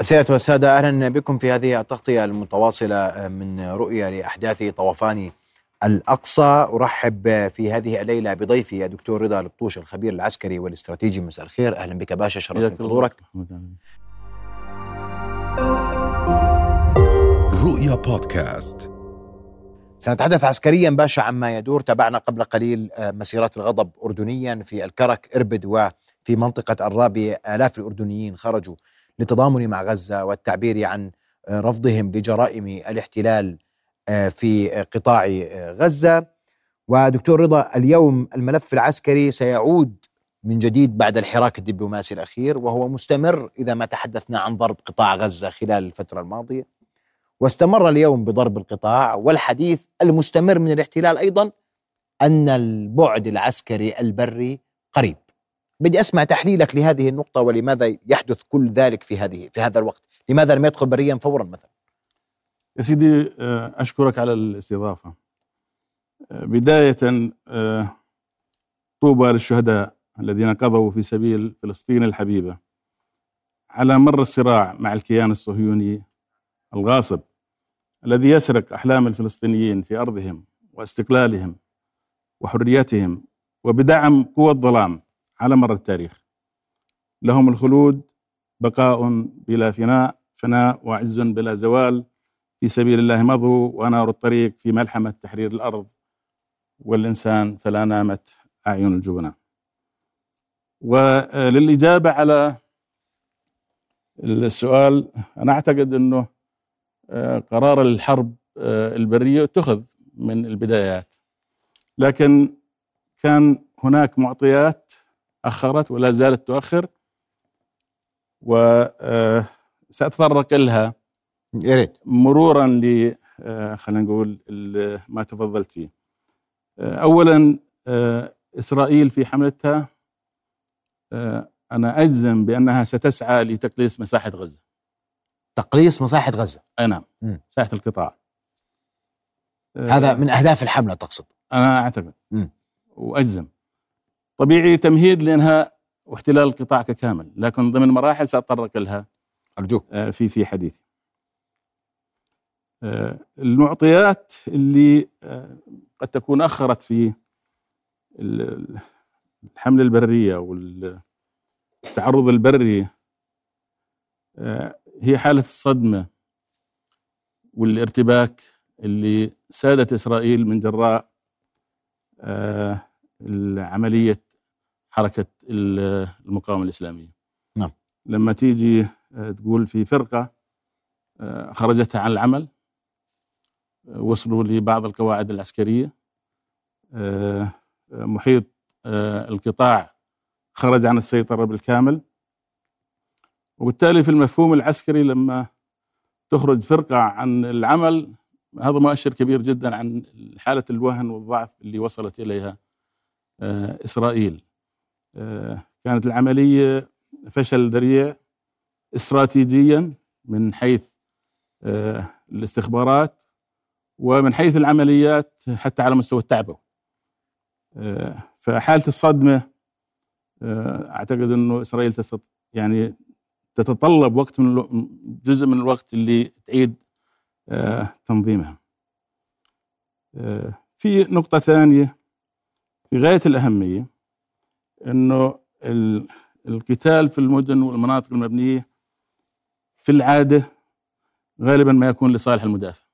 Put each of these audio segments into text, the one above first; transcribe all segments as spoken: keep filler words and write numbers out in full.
السيدات والسادة، أهلا بكم في هذه التغطية المتواصلة من رؤية لأحداث طوفان الأقصى. أرحب في هذه الليلة بضيفي الدكتور رضا البطوش الخبير العسكري والاستراتيجي. مساء الخير، أهلا بك باشا، شرفت بحضورك. رؤيا بودكاست. سنتحدث عسكريا باشا عما يدور. تابعنا قبل قليل مسيرات الغضب أردنيا في الكرك، إربد، وفي منطقة الرابية آلاف الأردنيين خرجوا للتضامن مع غزة والتعبير عن رفضهم لجرائم الاحتلال في قطاع غزة. ودكتور رضا، اليوم الملف العسكري سيعود من جديد بعد الحراك الدبلوماسي الأخير، وهو مستمر إذا ما تحدثنا عن ضرب قطاع غزة خلال الفترة الماضية، واستمر اليوم بضرب القطاع، والحديث المستمر من الاحتلال أيضا أن البعد العسكري البري قريب. بدي أسمع تحليلك لهذه النقطة، ولماذا يحدث كل ذلك في هذه في هذا الوقت؟ لماذا لم يدخل بريا فورا مثلا؟ يا سيدي أشكرك على الاستضافة. بداية طوبى للشهداء الذين قضوا في سبيل فلسطين الحبيبة على مر الصراع مع الكيان الصهيوني الغاصب الذي يسرق أحلام الفلسطينيين في أرضهم واستقلالهم وحريتهم، وبدعم قوى الظلام على مر التاريخ. لهم الخلود، بقاء بلا فناء، فناء وعز بلا زوال. في سبيل الله مضوا وأناروا الطريق في ملحمة تحرير الأرض والإنسان، فلا نامت أعين الجبناء. وللإجابة على السؤال، أنا أعتقد أنه قرار الحرب البرية اتخذ من البدايات، لكن كان هناك معطيات أخرت ولا زالت تؤخر، وسأتطرق لها مرورا ل خلينا نقول ما تفضلتي. أولا، إسرائيل في حملتها أنا أجزم بأنها ستسعى لتقليص مساحة غزة. تقليص مساحة غزة؟ نعم، مساحة القطاع. هذا من أهداف الحملة تقصد؟ أنا أعتقد م. وأجزم. طبيعي تمهيد لإنهاء واحتلال القطاع ككامل، لكن ضمن مراحل سأتطرق لها أرجوك في في حديثي. المعطيات اللي قد تكون أخرت في الحملة البرية والتعرض البري هي حالة الصدمة والارتباك اللي سادت إسرائيل من جراء عملية حركة المقاومة الإسلامية. نعم. لما تيجي تقول في فرقة خرجتها عن العمل، وصلوا لبعض القواعد العسكرية، محيط القطاع خرج عن السيطرة بالكامل، وبالتالي في المفهوم العسكري لما تخرج فرقة عن العمل هذا مؤشر كبير جدا عن حالة الوهن والضعف اللي وصلت إليها إسرائيل. كانت العملية فشل ذريع استراتيجيا من حيث الاستخبارات ومن حيث العمليات حتى على مستوى التعبئة. فحالة الصدمة أعتقد أنه إسرائيل يعني تتطلب وقت من جزء من الوقت اللي تعيد تنظيمها. في نقطة ثانية في غاية الأهمية، أنه القتال في المدن والمناطق المبنية في العادة غالبا ما يكون لصالح المدافع.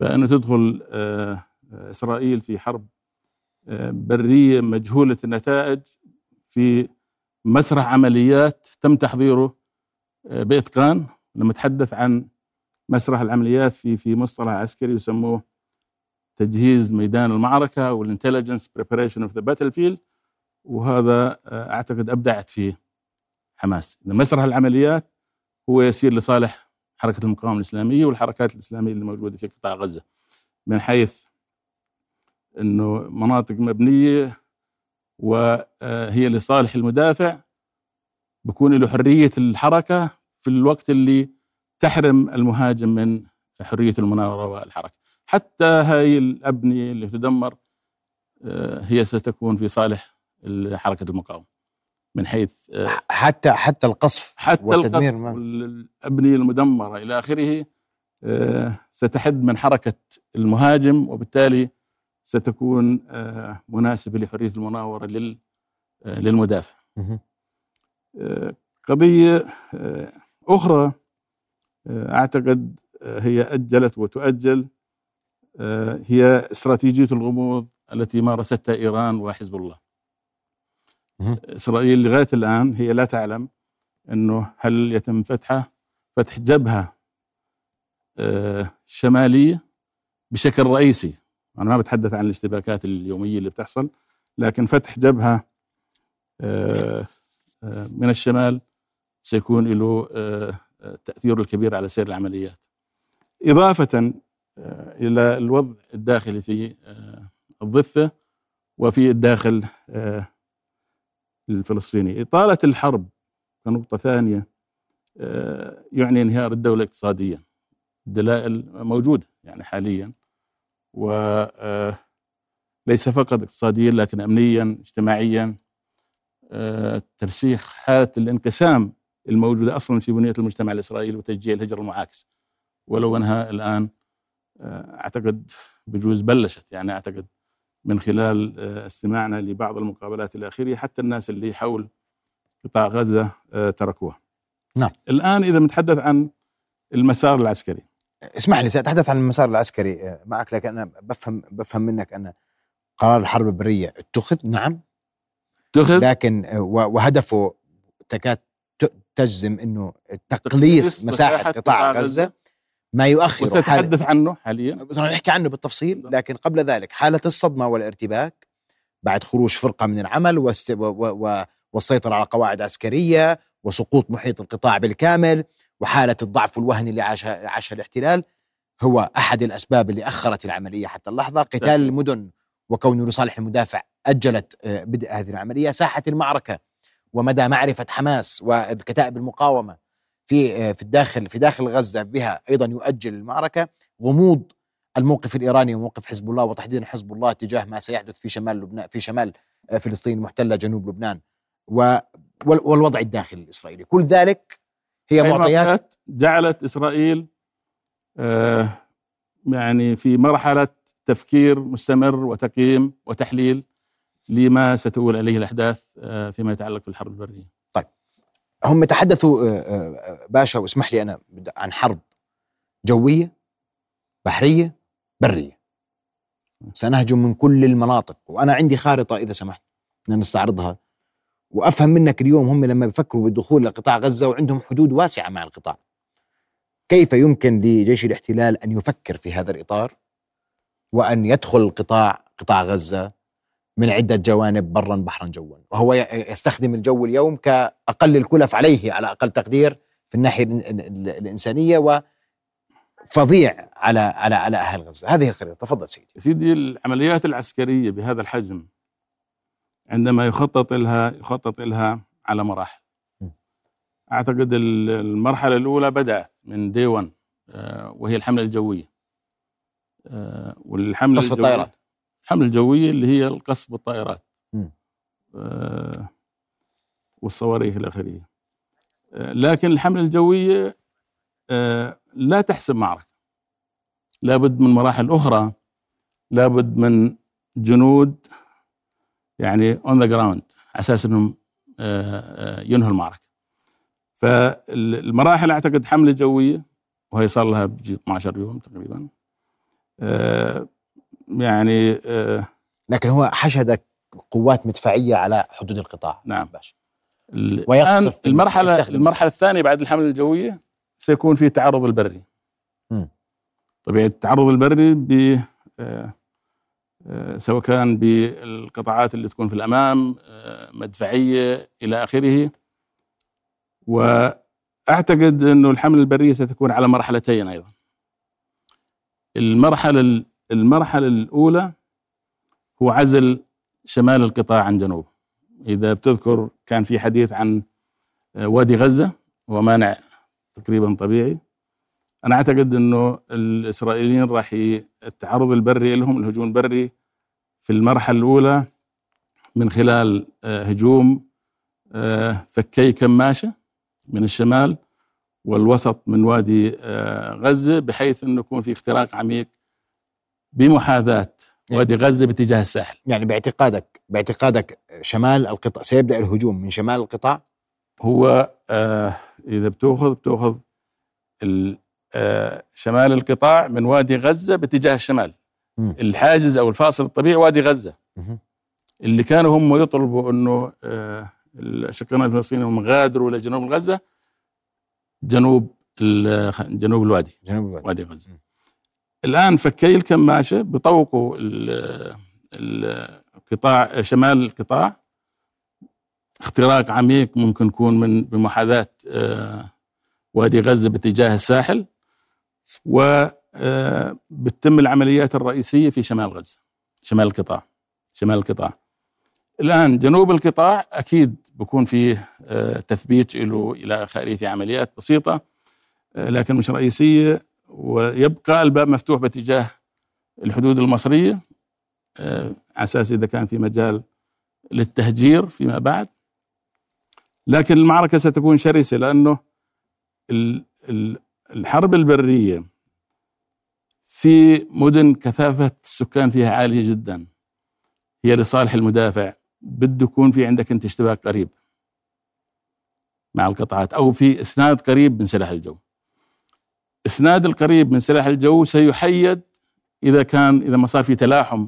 فأنه تدخل إسرائيل في حرب برية مجهولة النتائج في مسرح عمليات تم تحضيره بإتقان. لما تحدث عن مسرح العمليات في في مصطلح عسكري يسموه تجهيز ميدان المعركة والintelligence preparation of the battlefield، وهذا أعتقد أبدعت فيه حماس. مسرح العمليات هو يسير لصالح حركة المقاومة الإسلامية والحركات الإسلامية اللي موجودة في قطاع غزة، من حيث أنه مناطق مبنية وهي لصالح المدافع، بكون له حرية الحركة في الوقت اللي تحرم المهاجم من حرية المناورة والحركة. حتى هاي الأبنية اللي تدمر هي ستكون في صالح حركة المقاومة. من حيث حتى حتى القصف حتى والتدمير والأبنية المدمرة إلى آخره ستحد من حركة المهاجم، وبالتالي ستكون مناسبة لحرية المناورة لل للمدافع. قضية أخرى أعتقد هي أجلت وتؤجل هي استراتيجية الغموض التي مارستها إيران وحزب الله. إسرائيل لغاية الآن هي لا تعلم أنه هل يتم فتحه فتح جبهة شمالية بشكل رئيسي، أنا ما بتحدث عن الاشتباكات اليومية اللي بتحصل، لكن فتح جبهة من الشمال سيكون له تأثير الكبير على سير العمليات، إضافة إلى الوضع الداخلي في الضفة وفي الداخل الفلسطيني. إطالة الحرب كنقطة ثانية يعني انهيار الدولة اقتصاديا، دلائل موجودة يعني حاليا، وليس فقط اقتصاديا لكن أمنيا اجتماعيا، ترسيخ حالة الانقسام الموجودة أصلا في بنية المجتمع الإسرائيلي وتشجيع الهجرة المعاكسة، ولو أنها الآن أعتقد بجوز بلشت، يعني أعتقد من خلال استماعنا لبعض المقابلات الأخيرة حتى الناس اللي حول قطاع غزة تركوها. نعم. الآن إذا نتحدث عن المسار العسكري، اسمح لي سأتحدث عن المسار العسكري معك، لكن أنا بفهم بفهم منك أن قرار الحرب البرية اتخذ، نعم اتخذ، لكن وهدفه تكاد تجزم أنه تقليص مساحة قطاع غزة، ما يؤخر وستتحدث عنه حاليا، نحكي عنه بالتفصيل، لكن قبل ذلك حالة الصدمة والارتباك بعد خروج فرقة من العمل وست... و... و... والسيطرة على قواعد عسكرية وسقوط محيط القطاع بالكامل، وحالة الضعف والوهن اللي عاشها عاش الاحتلال هو أحد الأسباب اللي أخرت العملية حتى اللحظة. قتال ده. المدن وكونه لصالح المدافع أجلت بدء هذه العملية. ساحة المعركة ومدى معرفة حماس والكتائب المقاومة في في الداخل في داخل غزة بها أيضا يؤجل المعركة. غموض الموقف الإيراني وموقف حزب الله، وتحديدا حزب الله تجاه ما سيحدث في شمال لبنان، في شمال فلسطين المحتلة، جنوب لبنان، والوضع الداخلي الإسرائيلي. كل ذلك هي معطيات جعلت إسرائيل آه يعني في مرحلة تفكير مستمر وتقييم وتحليل لما ستؤول عليه الأحداث آه فيما يتعلق بالحرب البرية. هم تحدثوا باشا، واسمح لي أنا، عن حرب جوية بحرية برية، سنهجم من كل المناطق. وأنا عندي خارطة إذا سمحت أن نستعرضها، وأفهم منك اليوم هم لما بفكروا بالدخول لقطاع غزة وعندهم حدود واسعة مع القطاع، كيف يمكن لجيش الاحتلال أن يفكر في هذا الإطار وأن يدخل القطاع قطاع غزة من عدة جوانب، برا بحرا جوا، وهو يستخدم الجو اليوم كأقل الكلف عليه على أقل تقدير في الناحية الإنسانية، وفظيع على على على أهل غزة. هذه الخريطة، تفضل سيدي. سيدي، العمليات العسكرية بهذا الحجم عندما يخطط لها يخطط لها على مراحل. أعتقد المرحلة الأولى بدأت من دي ون، وهي الحملة الجوية، والحملة قصف الطائرات، الحملة الجوية اللي هي القصف بالطائرات آه والصواريخ الأخرية. آه لكن الحملة الجوية آه لا تحسم معركة، لابد من مراحل أخرى، لابد من جنود يعني on the ground على أساس أنهم آه آه ينهوا المعركة. فالمراحل أعتقد حملة جوية، وهي صار لها بجي اثنا عشر يوم تقريبا آه يعني آه لكن هو حشدك قوات مدفعية على حدود القطاع. نعم باشا. الآن المرحلة المرحلة الثانية بعد الحملة الجوية سيكون في تعرض البري. م. طبيعي التعرض البري ب آه آه سواء كان بالقطاعات اللي تكون في الأمام آه مدفعية إلى آخره. وأعتقد أنه الحملة البرية ستكون على مرحلتين أيضا. المرحلة المرحلة الأولى هو عزل شمال القطاع عن جنوب. إذا بتذكر كان في حديث عن وادي غزة ومانع تقريبا طبيعي. أنا أعتقد أنه الإسرائيليين راح التعرض البري لهم، الهجوم البري في المرحلة الأولى من خلال هجوم فكي كماشة من الشمال والوسط من وادي غزة، بحيث أنه يكون في اختراق عميق بمحاذاة وادي غزة باتجاه الساحل. يعني باعتقادك باعتقادك شمال القطاع سيبدأ الهجوم من شمال القطاع؟ هو آه إذا بتأخذ بتأخذ آه شمال القطاع من وادي غزة باتجاه الشمال. م. الحاجز أو الفاصل الطبيعي وادي غزة. م. اللي كانوا هم يطلبوا أنه آه الشقيقين الفلسطينيين هم غادروا لجنوب غزة، جنوب جنوب الوادي جنوب الوادي وادي غزة. م. الآن فكي الكماشة بطوقوا القطاع شمال القطاع، اختراق عميق ممكن يكون من بمحاذاة وادي غزة باتجاه الساحل، وبتتم العمليات الرئيسية في شمال غزة، شمال القطاع شمال القطاع. الآن جنوب القطاع أكيد بكون فيه تثبيت له إلى آخره في عمليات بسيطة لكن مش رئيسية، ويبقى الباب مفتوح باتجاه الحدود المصرية على أساس إذا كان في مجال للتهجير فيما بعد. لكن المعركة ستكون شرسة لأنه الحرب البرية في مدن كثافة السكان فيها عالية جدا، هي لصالح المدافع، بده يكون في عندك انت اشتباك قريب مع القطاعات أو في إسناد قريب من سلاح الجو. إسناد القريب من سلاح الجو سيحيد إذا كان إذا ما صار في تلاحم،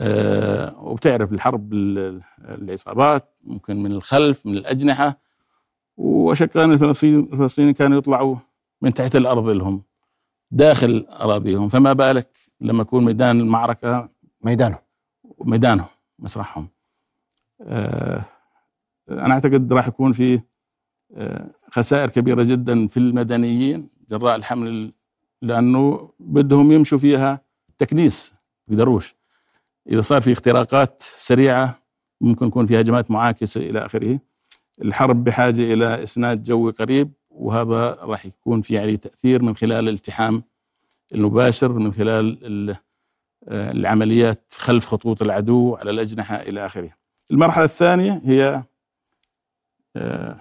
أه وبتعرف الحرب العصابات ممكن من الخلف من الأجنحة، وشقائقنا الفلسطينيين كانوا يطلعوا من تحت الأرض لهم داخل أراضيهم، فما بالك لما يكون ميدان المعركة ميدانه ميدانه مسرحهم. أه أنا أعتقد راح يكون في أه خسائر كبيرة جدا في المدنيين جراء الحمل، لأنه بدهم يمشوا فيها تكنيس بقدروش. إذا صار في اختراقات سريعة ممكن يكون في هجمات معاكسة إلى آخره. الحرب بحاجة إلى إسناد جوي قريب، وهذا راح يكون في عليه تأثير من خلال الالتحام المباشر، من خلال العمليات خلف خطوط العدو على الأجنحة إلى آخره. المرحلة الثانية هي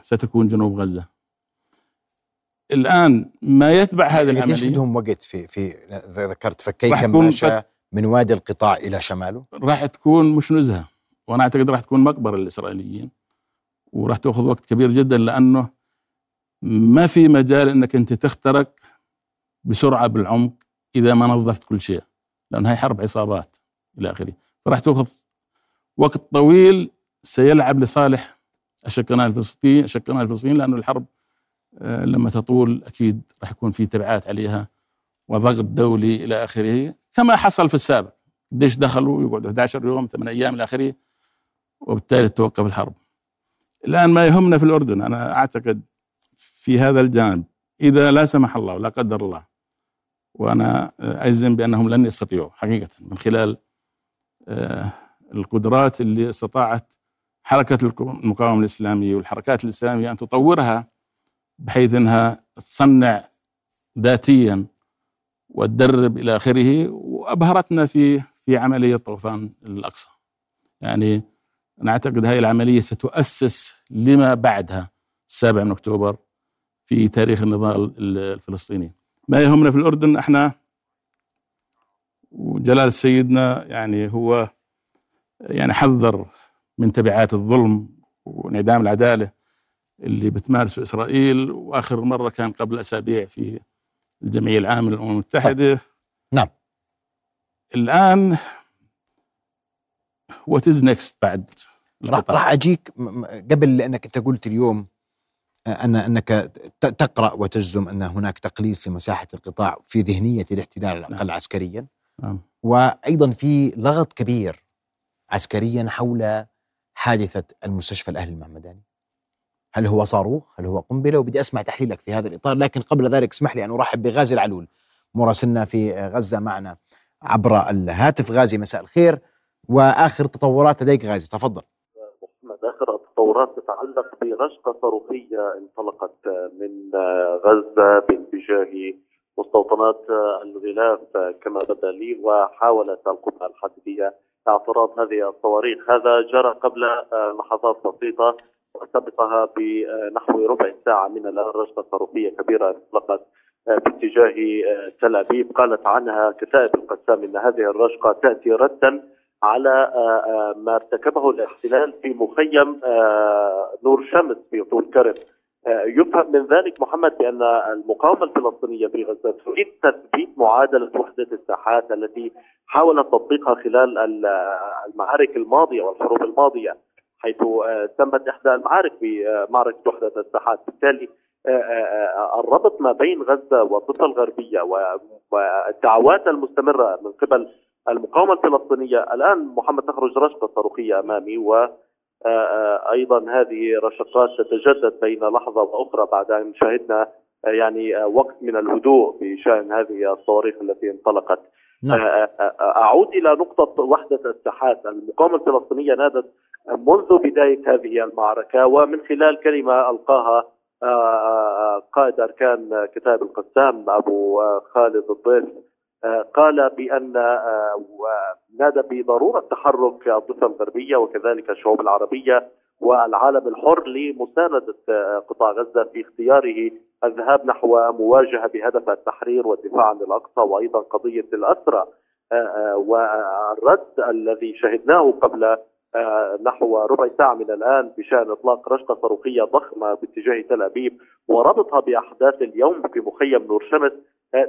ستكون جنوب غزة. الآن ما يتبع هذه العملية ليش بدهم وقت في في ذكرت فكي كماشة من وادي القطاع إلى شماله؟ راح تكون مش نزهة، وأنا أعتقد راح تكون مقبرة للإسرائيليين، وراح تأخذ وقت كبير جدا لأنه ما في مجال أنك أنت تخترق بسرعة بالعمق إذا ما نظفت كل شيء، لأن هاي حرب عصابات إلى آخره. فراح تأخذ وقت طويل سيلعب لصالح الشقيقين الفلسطينيين الشقيقين الفلسطينيين لأنه الحرب لما تطول أكيد راح يكون في تبعات عليها وضغط دولي إلى آخره، كما حصل في السابق. قديش دخلوا يقعدوا أحد عشر يوم ثمانية أيام إلى آخره، وبالتالي توقف الحرب. الآن ما يهمنا في الأردن، أنا أعتقد في هذا الجانب إذا لا سمح الله ولا قدر الله، وأنا أجزم بأنهم لن يستطيعوا حقيقة من خلال القدرات اللي استطاعت حركة المقاومة الإسلامية والحركات الإسلامية أن تطورها بحيث أنها تصنع ذاتياً وتدرب إلى آخره، وأبهرتنا في في عملية طوفان الأقصى. يعني أنا أعتقد هاي العملية ستؤسس لما بعدها السابع من أكتوبر في تاريخ النضال الفلسطيني. ما يهمنا في الأردن إحنا، وجلال سيدنا يعني هو يعني حذر من تبعات الظلم وانعدام العدالة اللي بتمارسه إسرائيل، وآخر مرة كان قبل أسابيع في الجمعية العامة للأمم المتحدة. نعم. الآن what is next بعد؟ راح أجيك قبل، لأنك أنت قلت اليوم أن أنك تقرأ وتجزم أن هناك تقليص لمساحة القطاع في ذهنية الاحتلال، الأقل نعم. عسكريا. نعم. وأيضا في لغط كبير عسكريا حول حادثة المستشفى الأهلي المعمداني. هل هو صاروخ؟ هل هو قنبلة؟ وبدي أسمع تحليلك في هذا الإطار، لكن قبل ذلك اسمح لي أن أرحب بغازي العلول مراسلنا في غزة معنا عبر الهاتف. غازي مساء الخير، وآخر تطورات لديك غازي، تفضل. آخر التطورات تتعلق برشقة صاروخية انطلقت من غزة باتجاه مستوطنات الغلاف كما بدا لي، وحاولت القوات الحديدية اعتراض هذه الصواريخ. هذا جرى قبل لحظات بسيطة وسبقها بنحو ربع ساعة من الآن رشقة صاروخية كبيرة اطلقت باتجاه تل أبيب. قالت عنها كتائب القسام إن هذه الرشقة تأتي ردا على ما ارتكبه الاحتلال في مخيم نور شمس في طول كرم. يفهم من ذلك محمد بأن المقاومة الفلسطينية في غزة تريد تثبيت معادلة وحدة الساحات التي حاولت تطبيقها خلال المعارك الماضية والحروب الماضية، حيث تمت إحدى المعارك بمعركة وحدة الساحات. بالتالي الربط ما بين غزة والضفة الغربية والدعوات المستمرة من قبل المقاومة الفلسطينية، الآن محمد تخرج رشقة صاروخية أمامي و ايضا هذه رشقات تتجدد بين لحظه واخرى بعد ان شهدنا يعني وقت من الهدوء بشان هذه الصواريخ التي انطلقت. نعم. اعود الى نقطه وحده الساحات. المقاومه الفلسطينيه نادت منذ بدايه هذه المعركه ومن خلال كلمه القاها قائد اركان كتائب القسام ابو خالد الضيف، قال بأن نادى بضرورة تحرك الضفة الغربية وكذلك الشعوب العربية والعالم الحر لمساندة قطاع غزة في اختياره الذهاب نحو مواجهة بهدف التحرير والدفاع عن الأقصى وأيضا قضية الأسرى. والرد الذي شهدناه قبل نحو ربع ساعة من الآن بشأن إطلاق رشقة صاروخية ضخمة باتجاه تل أبيب وربطها بأحداث اليوم في مخيم نور شمس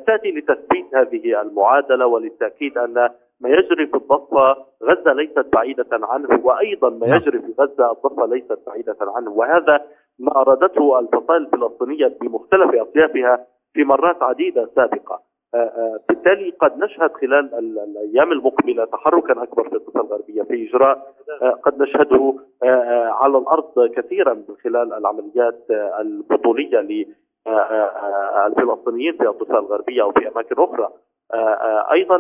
تأتي لتثبيت هذه المعادلة وللتأكيد أن ما يجري في الضفة غزة ليست بعيدة عنه، وأيضا ما يجري في غزة الضفة ليست بعيدة عنه. وهذا ما أرادته الفصائل الفلسطينية بمختلف أطيافها في مرات عديدة سابقة. بالتالي قد نشهد خلال الأيام المقبلة تحركا أكبر في الضفة الغربية في إجراء قد نشهده على الأرض كثيرا من خلال العمليات البطولية ل الفلسطينيين في الضفة الغربية وفي أماكن أخرى. أيضا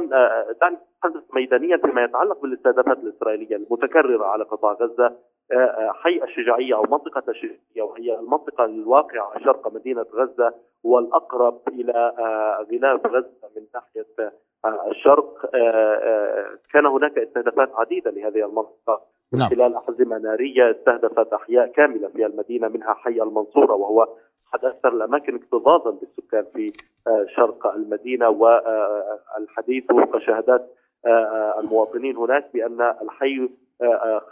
دعني أتحدث ميدانيا فيما يتعلق بالاستهدافات الإسرائيلية المتكررة على قطاع غزة. حي الشجاعية أو منطقة الشجاعية وهي المنطقة الواقعة شرق مدينة غزة والأقرب إلى غلاف غزة من ناحية الشرق، كان هناك استهدافات عديدة لهذه المنطقة من خلال أحزمة نارية استهدفت أحياء كاملة في المدينة، منها حي المنصورة وهو أحد أكثر الأماكن اكتظاظا بالسكان في شرق المدينة. والحديث وفق شهادات المواطنين هناك بأن الحي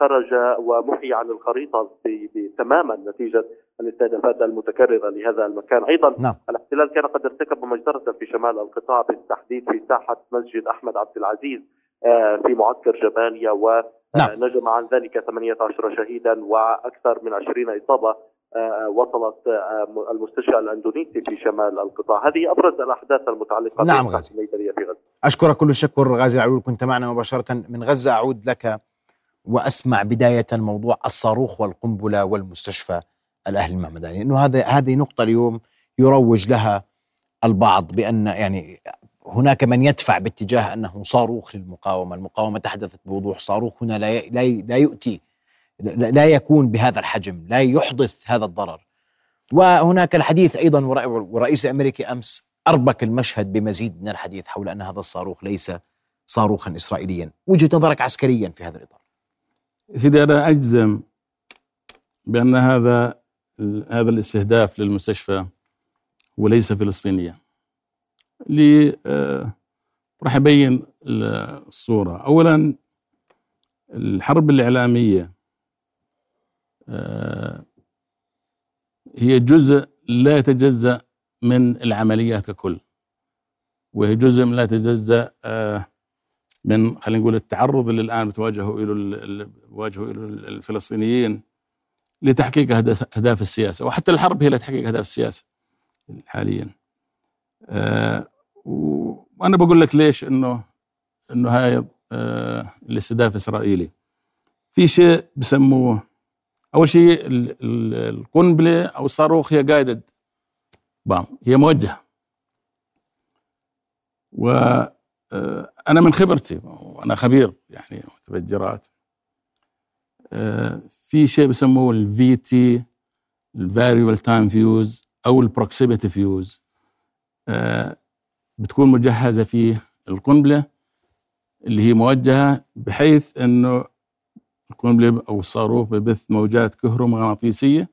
خرج ومحي عن الخريطة تماما نتيجة الاستهدافات المتكررة لهذا المكان. أيضا نعم. الاحتلال كان قد ارتكب مجزرة في شمال القطاع بالتحديد في ساحة مسجد أحمد عبد العزيز في معسكر جباليا ونجم عن ذلك ثمانية عشر شهيدا وأكثر من عشرين إصابة وصلت المستشفى الاندونيسي في شمال القطاع. هذه أبرز الأحداث المتعلقة نعم غازي. في غزة. أشكرك كل الشكر غازي العلول، كنت معنا مباشرة من غزة. أعود لك وأسمع بداية موضوع الصاروخ والقنبلة والمستشفى الأهلي المعمداني، إنه هذا هذه نقطة اليوم يروج لها البعض بأن يعني هناك من يدفع باتجاه أنه صاروخ للمقاومة، المقاومة تحدثت بوضوح، صاروخ هنا لا لا لا يؤتي لا يكون بهذا الحجم، لا يحدث هذا الضرر. وهناك الحديث أيضا ورئيس الأمريكي أمس أربك المشهد بمزيد من الحديث حول أن هذا الصاروخ ليس صاروخا إسرائيليا. وجهة نظرك عسكريا في هذا الإطار؟ سيدي أنا أجزم بأن هذا هذا الاستهداف للمستشفى وليس فلسطينيا. لي راح أبين الصورة. أولا الحرب الإعلامية هي جزء لا يتجزأ من العمليات ككل، وهي جزء لا يتجزأ من خلينا نقول التعرض اللي الآن بتواجهوا إلى بواجهوا إلى الفلسطينيين لتحقيق أهداف السياسة، وحتى الحرب هي لتحقيق أهداف السياسة حاليا. آه وأنا بقول لك ليش إنه إنه هاي آه الاستهداف إسرائيلي. في شيء بسموه أول شيء القنبلة أو الصاروخ هي guided بام، هي موجهة. و أنا من خبرتي وأنا خبير يعني متفجرات، في شيء بسموه الفي تي الفاريبل تايم فيوز أو البروكسيميتي فيوز بتكون مجهزة فيه القنبلة اللي هي موجهة بحيث أنه القنبلة أو الصاروخ ببث موجات كهرومغناطيسية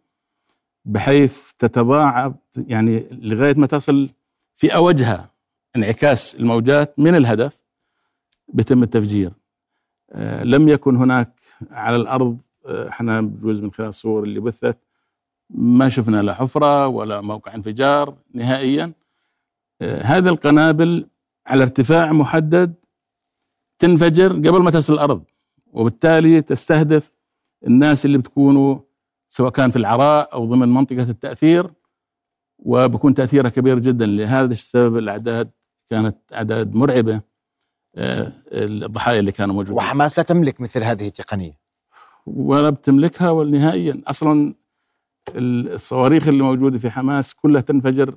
بحيث تتباعد يعني لغاية ما تصل في أوجها انعكاس الموجات من الهدف بتم التفجير. آه لم يكن هناك على الأرض، احنا آه بجوز من خلال الصور اللي بثت ما شفنا لا حفرة ولا موقع انفجار نهائيا. آه هذه القنابل على ارتفاع محدد تنفجر قبل ما تصل الأرض، وبالتالي تستهدف الناس اللي بتكونوا سواء كان في العراء أو ضمن منطقة التأثير، وبكون تأثيرها كبير جدا. لهذا السبب الأعداد كانت أعداد مرعبة الضحايا اللي كانوا موجودين. وحماس لا تملك مثل هذه التقنية ولا بتملكها والنهائيا. أصلا الصواريخ اللي موجودة في حماس كلها تنفجر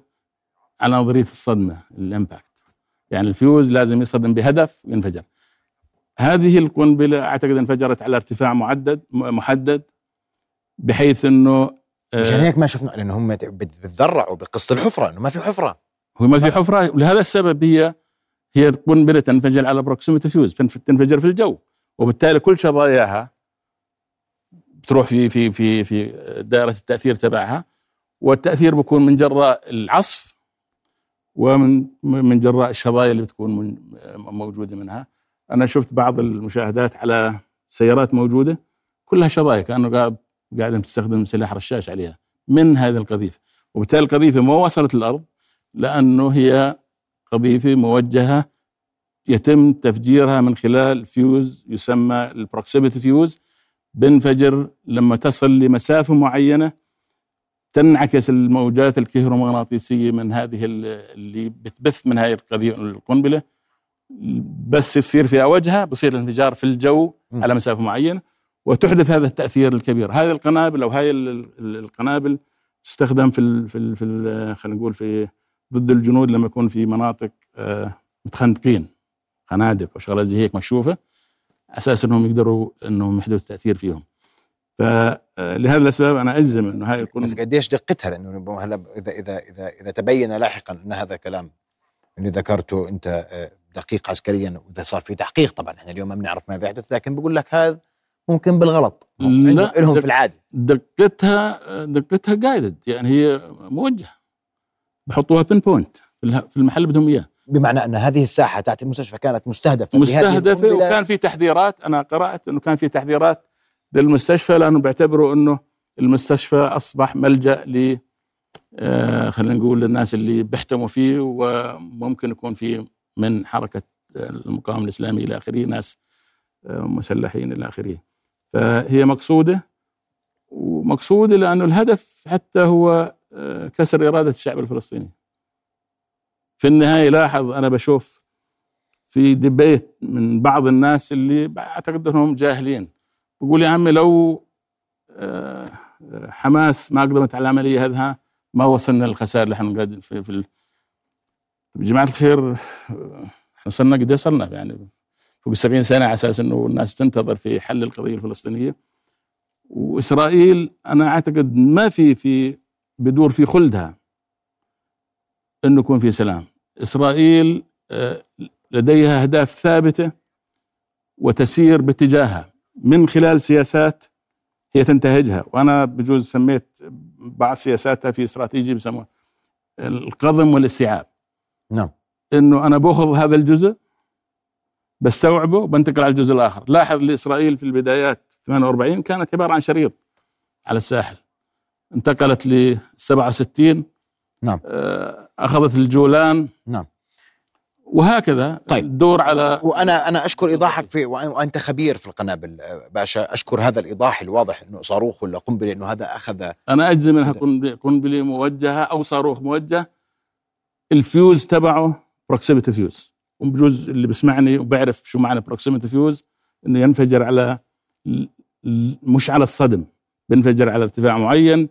على نظرية الصدمة، الامباكت، يعني الفيوز لازم يصدم بهدف وينفجر. هذه القنبلة أعتقد انفجرت على ارتفاع معدد محدد بحيث انه مشان هيك ما شفنا، لانه هم بتذرعوا بقصه الحفره، انه ما في حفره، هو ما في حفره. لهذا السبب هي هي قنبله تنفجر على بروكسيميتي فيوز، تنفجر في الجو، وبالتالي كل شظاياها بتروح في في في في دائره التاثير تبعها، والتاثير بيكون من جراء العصف ومن من جراء الشظايا اللي بتكون من موجوده منها. انا شفت بعض المشاهدات على سيارات موجوده كلها شظايا، كانوا قاعد قاعدين تستخدم سلاح رشاش عليها من هذه القذيفة، وبالتالي القذيفة ما وصلت الأرض لأنه هي قذيفة موجهة يتم تفجيرها من خلال فيوز يسمى البروكسيميتي فيوز، بنفجر لما تصل لمسافة معينة تنعكس الموجات الكهرومغناطيسية من هذه اللي بتبث من هذه القذيفة القنبلة، بس يصير في أوجها بصير الانفجار في الجو على مسافة معينة وتحدث هذا التأثير الكبير. هذه القنابل أو هاي القنابل تستخدم في في في خلينا نقول في ضد الجنود لما يكون في مناطق متخندقين، خنادق وشغلات زي هيك مكشوفة، أساس أنهم يقدروا أنهم يحدث تأثير فيهم. فلهذا الأسباب أنا أجزم أنه هاي القنابل. بس قديش دقتها؟ لأنه هلا إذا إذا إذا إذا تبين لاحقا أن هذا كلام اللي ذكرته أنت دقيق عسكريا، وإذا صار في تحقيق طبعا إحنا اليوم ما بنعرف ماذا يحدث، لكن بقول لك هذا ممكن بالغلط لهم في العادة. دقتها دقتها قايدد، يعني هي موجهة، بحطوها بين بوينت في المحل بدهم إياه. بمعنى أن هذه الساحة تاعت المستشفى كانت مستهدفة مستهدفة وكان في تحذيرات. أنا قرأت أنه كان في تحذيرات للمستشفى لأنه بيعتبروا أنه المستشفى أصبح ملجأ ل آه خلينا نقول للناس اللي بيحتموا فيه، وممكن يكون فيه من حركة المقاومة الإسلامية إلى آخره، ناس آه مسلحين إلى آخره. فهي مقصودة، ومقصودة لأنه الهدف حتى هو كسر إرادة الشعب الفلسطيني في النهاية. لاحظ أنا بشوف في دبيت من بعض الناس اللي أعتقد أنهم جاهلين، بقول يا عمي لو حماس ما قدمت على العملية هذها ما وصلنا للخسائر اللي احنا قاعدين في في جماعة الخير. احنا صرنا قد صرنا يعني فوق السبعين سنة على أساس أنه الناس تنتظر في حل القضية الفلسطينية. وإسرائيل أنا أعتقد ما في في بدور في خلدها أنه يكون في سلام. إسرائيل لديها أهداف ثابتة وتسير باتجاهها من خلال سياسات هي تنتهجها، وأنا بجوز سميت بعض سياساتها في استراتيجية بسموها القضم والاستيعاب. نعم، أنه أنا بأخذ هذا الجزء بستوعبه وبنتقل على الجزء الآخر. لاحظ لإسرائيل في البدايات ثمانية وأربعين كانت عبارة عن شريط على الساحل، انتقلت ل سبعة وستين، نعم، أخذت الجولان، نعم، وهكذا. طيب. الدور على وأنا أنا أشكر إيضاحك في، وأنت خبير في القنابل باشا، أشكر هذا الإيضاح الواضح إنه صاروخ ولا قنبلة، إنه هذا أخذ أنا أجزم إنها قنبلة موجهة أو صاروخ موجه، الفيوز تبعه بروكسيميتي فيوز. وبجوز اللي بسمعني وبعرف شو معنى بروكسيميتي فيوز، انه ينفجر على مش على الصدم، بينفجر على ارتفاع معين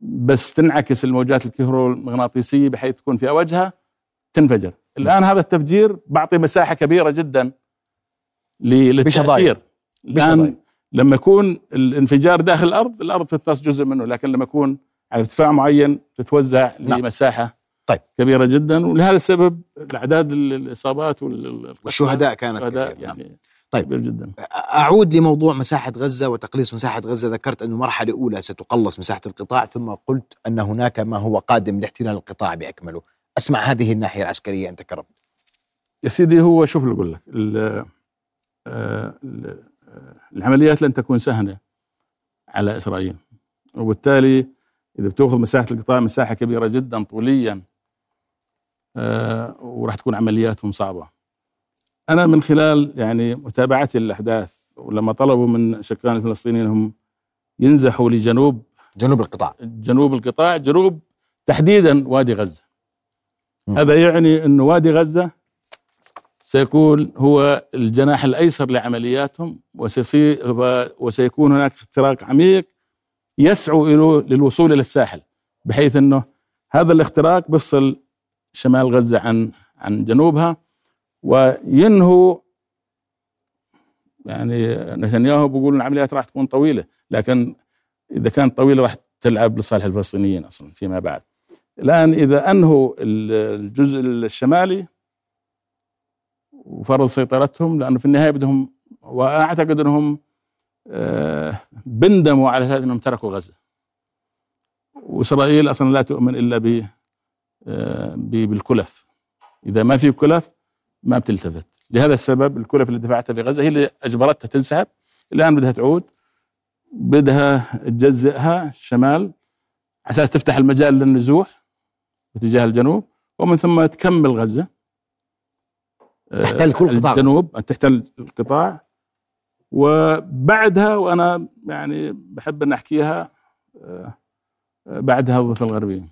بس تنعكس الموجات الكهرومغناطيسية بحيث تكون في أوجها تنفجر. الآن هذا التفجير بعطي مساحة كبيرة جدا للتأثير. الآن لما يكون الانفجار داخل الأرض، الأرض تمتص جزء منه، لكن لما يكون على ارتفاع معين تتوزع لمساحة طيب. كبيرة جدا، ولهذا السبب الأعداد الإصابات والشهداء كانت كبيرة يعني. طيب جدا. أعود لموضوع مساحة غزة وتقليص مساحة غزة. ذكرت أنه مرحلة أولى ستقلص مساحة القطاع، ثم قلت أن هناك ما هو قادم لاحتلال القطاع بأكمله. أسمع هذه الناحية العسكرية أنت كرم يا سيدي. هو شوف اللي أقول لك، العمليات لن تكون سهلة على إسرائيل، وبالتالي إذا بتأخذ مساحة القطاع مساحة كبيرة جدا طوليا، وراح تكون عملياتهم صعبة. أنا من خلال يعني متابعتي للأحداث، ولما طلبوا من شكلان الفلسطينيين هم ينزحوا لجنوب جنوب القطاع جنوب القطاع جنوب تحديدا وادي غزة، م. هذا يعني أن وادي غزة سيكون هو الجناح الأيسر لعملياتهم، وسيكون هناك اختراق عميق يسعوا إليه للوصول إلى الساحل، بحيث أنه هذا الاختراق بفصل شمال غزة عن عن جنوبها، وينهوا يعني نتنياهو بيقول العمليات راح تكون طويلة، لكن إذا كانت طويلة راح تلعب لصالح الفلسطينيين أصلا فيما بعد. الآن إذا أنهوا الجزء الشمالي وفرض سيطرتهم، لأنه في النهاية بدهم، وأعتقد أنهم بندموا على هذا أنهم تركوا غزة، وإسرائيل أصلا لا تؤمن إلا بالكلف، إذا ما في كلف ما بتلتفت. لهذا السبب الكلف اللي دفعتها في غزة هي اللي أجبرتها تنسحب. الآن بدها تعود، بدها تجزئها الشمال عشان تفتح المجال للنزوح باتجاه الجنوب، ومن ثم تكمل غزة تحتل كل قطاع الجنوب، تحتل القطاع. وبعدها، وأنا يعني بحب أن أحكيها، بعدها الضفة الغربية.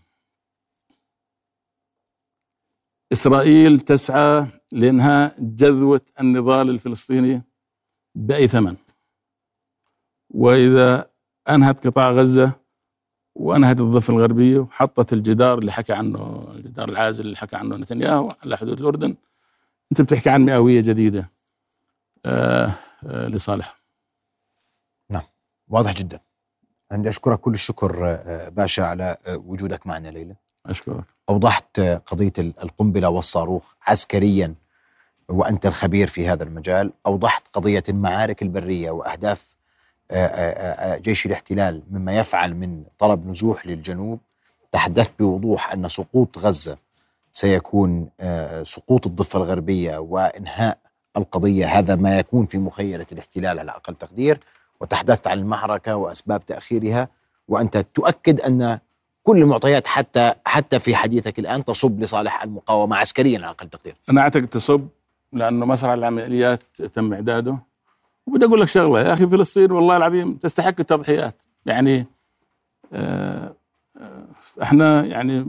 إسرائيل تسعى لإنهاء جذوة النضال الفلسطيني بأي ثمن، وإذا أنهت قطاع غزة وأنهت الضفة الغربية وحطت الجدار اللي حكى عنه، الجدار العازل اللي حكى عنه نتنياهو على حدود الأردن، أنت بتحكي عن مئوية جديدة آه آه لصالح. نعم، واضح جدا. عندي أشكرك كل الشكر باشا على وجودك معنا ليلى. أشكرك. أوضحت قضية القنبلة والصاروخ عسكريا، وأنت الخبير في هذا المجال. أوضحت قضية المعارك البرية وأهداف جيش الاحتلال، مما يفعل من طلب نزوح للجنوب. تحدثت بوضوح أن سقوط غزة سيكون سقوط الضفة الغربية وإنهاء القضية، هذا ما يكون في مخيلة الاحتلال على أقل تقدير. وتحدثت عن المعركة وأسباب تأخيرها، وأنت تؤكد أن كل المعطيات حتى حتى في حديثك الآن تصب لصالح المقاومة عسكريا على أقل تقدير. أنا أعتقد تصب، لأنه مسرع العمليات تم إعداده. وبدي أقول لك شغلة يا أخي، فلسطين والله العظيم تستحق التضحيات. يعني آه آه إحنا يعني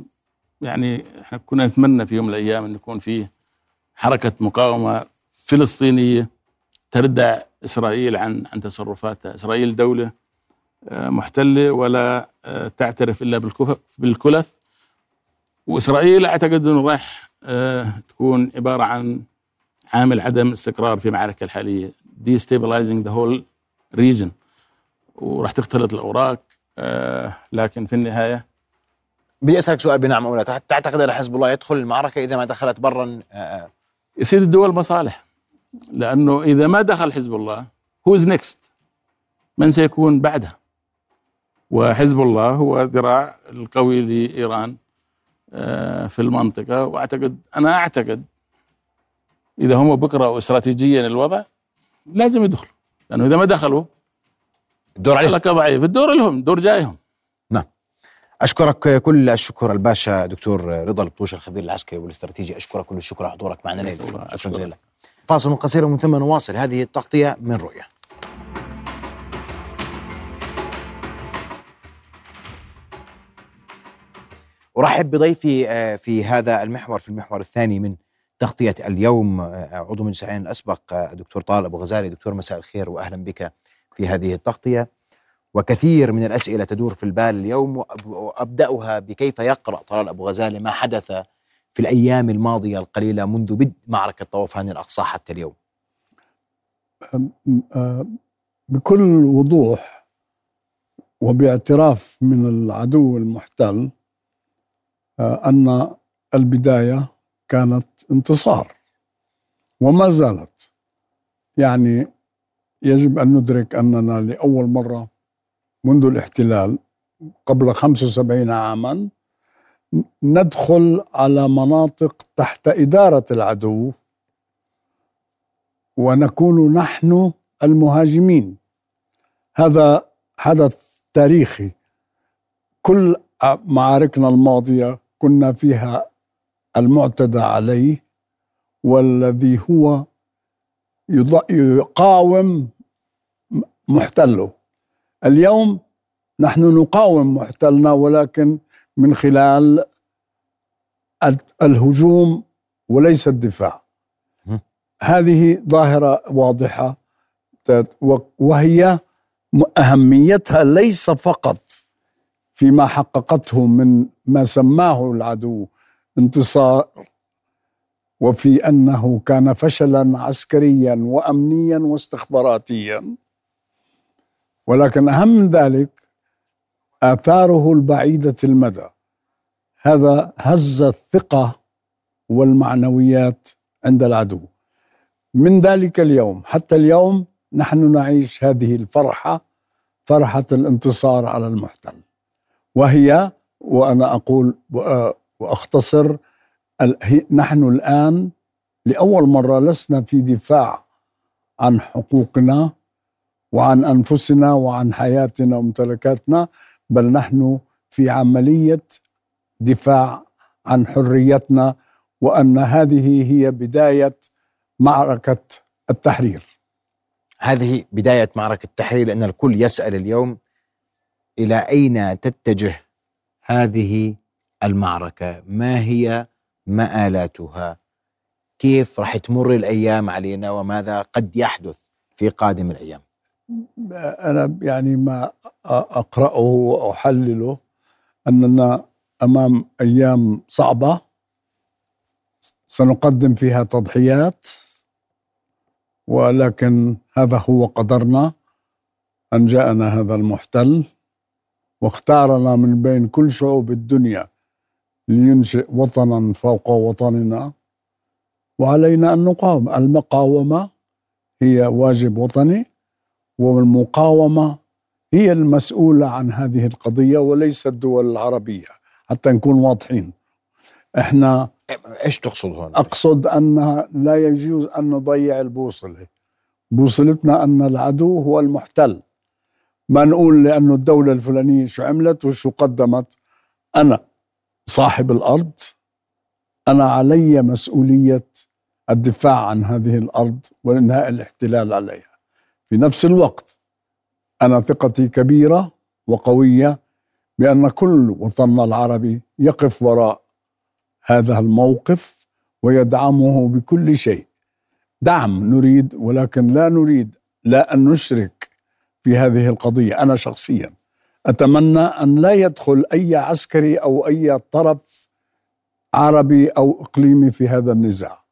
يعني إحنا كنا نتمنى في يوم من الأيام أن يكون فيه حركة مقاومة فلسطينية تردع إسرائيل عن عن تصرفاتها. إسرائيل دولة محتلة ولا تعترف إلا بالكلف، وإسرائيل أعتقد أنه راح تكون عبارة عن عامل عدم استقرار في معركة الحالية، destabilizing the whole region، وراح تختلط الأوراق. لكن في النهاية بدي أسألك سؤال بنعم أو لا، تعتقد أن حزب الله يدخل المعركة إذا ما دخلت برا؟ يسيد الدول مصالح، لأنه إذا ما دخل حزب الله who's next، من سيكون بعدها؟ وحزب الله هو ذراع القوي لإيران في المنطقة. وأعتقد أنا أعتقد إذا هم بقرأوا استراتيجيا الوضع لازم يدخلوا، لأنه إذا ما دخلوا الدور عليهم، لك ضعيف الدور لهم، دور جايهم. نعم، أشكرك كل الشكر الباشا دكتور رضا البطوش الخبير العسكري والاستراتيجي. أشكرك كل الشكر على حضورك معنا ليلى. شكرا جزيلا. فاصل قصير ومن ثم نواصل هذه التغطية من رؤية. أرحب بضيفي في هذا المحور، في المحور الثاني من تغطية اليوم، عضو مجلس العين الأسبق دكتور طلال أبو غزالة. دكتور مساء الخير وأهلا بك في هذه التغطية. وكثير من الأسئلة تدور في البال اليوم، وأبدأها بكيف يقرأ طلال أبو غزالة ما حدث في الأيام الماضية القليلة منذ بدء معركة طوفان الأقصى حتى اليوم. بكل وضوح وباعتراف من العدو المحتل أن البداية كانت انتصار وما زالت. يعني يجب أن ندرك أننا لأول مرة منذ الاحتلال قبل خمسة وسبعين عاما ندخل على مناطق تحت إدارة العدو ونكون نحن المهاجمين. هذا حدث تاريخي. كل معاركنا الماضية كنا فيها المعتدى عليه والذي هو يقاوم محتله. اليوم نحن نقاوم محتلنا ولكن من خلال الهجوم وليس الدفاع. هذه ظاهرة واضحة وهي أهميتها ليس فقط فيما حققته من ما سماه العدو انتصار وفي أنه كان فشلا عسكريا وأمنيا واستخباراتيا، ولكن أهم من ذلك آثاره البعيدة المدى. هذا هز الثقة والمعنويات عند العدو. من ذلك اليوم حتى اليوم نحن نعيش هذه الفرحة، فرحة الانتصار على المحتل، وهي وأنا أقول وأختصر نحن الآن لأول مرة لسنا في دفاع عن حقوقنا وعن أنفسنا وعن حياتنا وممتلكاتنا، بل نحن في عملية دفاع عن حريتنا، وأن هذه هي بداية معركة التحرير. هذه بداية معركة التحرير، لأن الكل يسأل اليوم إلى أين تتجه هذه المعركة؟ ما هي مآلاتها؟ كيف رح تمر الأيام علينا؟ وماذا قد يحدث في قادم الأيام؟ أنا يعني ما أقرأه وأحلله أننا أمام أيام صعبة سنقدم فيها تضحيات، ولكن هذا هو قدرنا أن جاءنا هذا المحتل واختارنا من بين كل شعوب الدنيا لينشئ وطنا فوق وطننا، وعلينا أن نقاوم. المقاومة هي واجب وطني، والمقاومة هي المسؤولة عن هذه القضية وليس الدول العربية، حتى نكون واضحين. إحنا إيش تقصد هون؟ أقصد أن لا يجوز أن نضيع البوصلة. بوصلتنا أن العدو هو المحتل، ما نقول لأنه الدولة الفلانية شو عملت وشو قدمت. أنا صاحب الأرض، أنا علي مسؤولية الدفاع عن هذه الأرض وإنهاء الاحتلال عليها. في نفس الوقت أنا ثقتي كبيرة وقوية بأن كل وطننا العربي يقف وراء هذا الموقف ويدعمه بكل شيء. دعم نريد، ولكن لا نريد لا أن نشرك في هذه القضية. أنا شخصيا أتمنى أن لا يدخل أي عسكري أو أي طرف عربي أو إقليمي في هذا النزاع،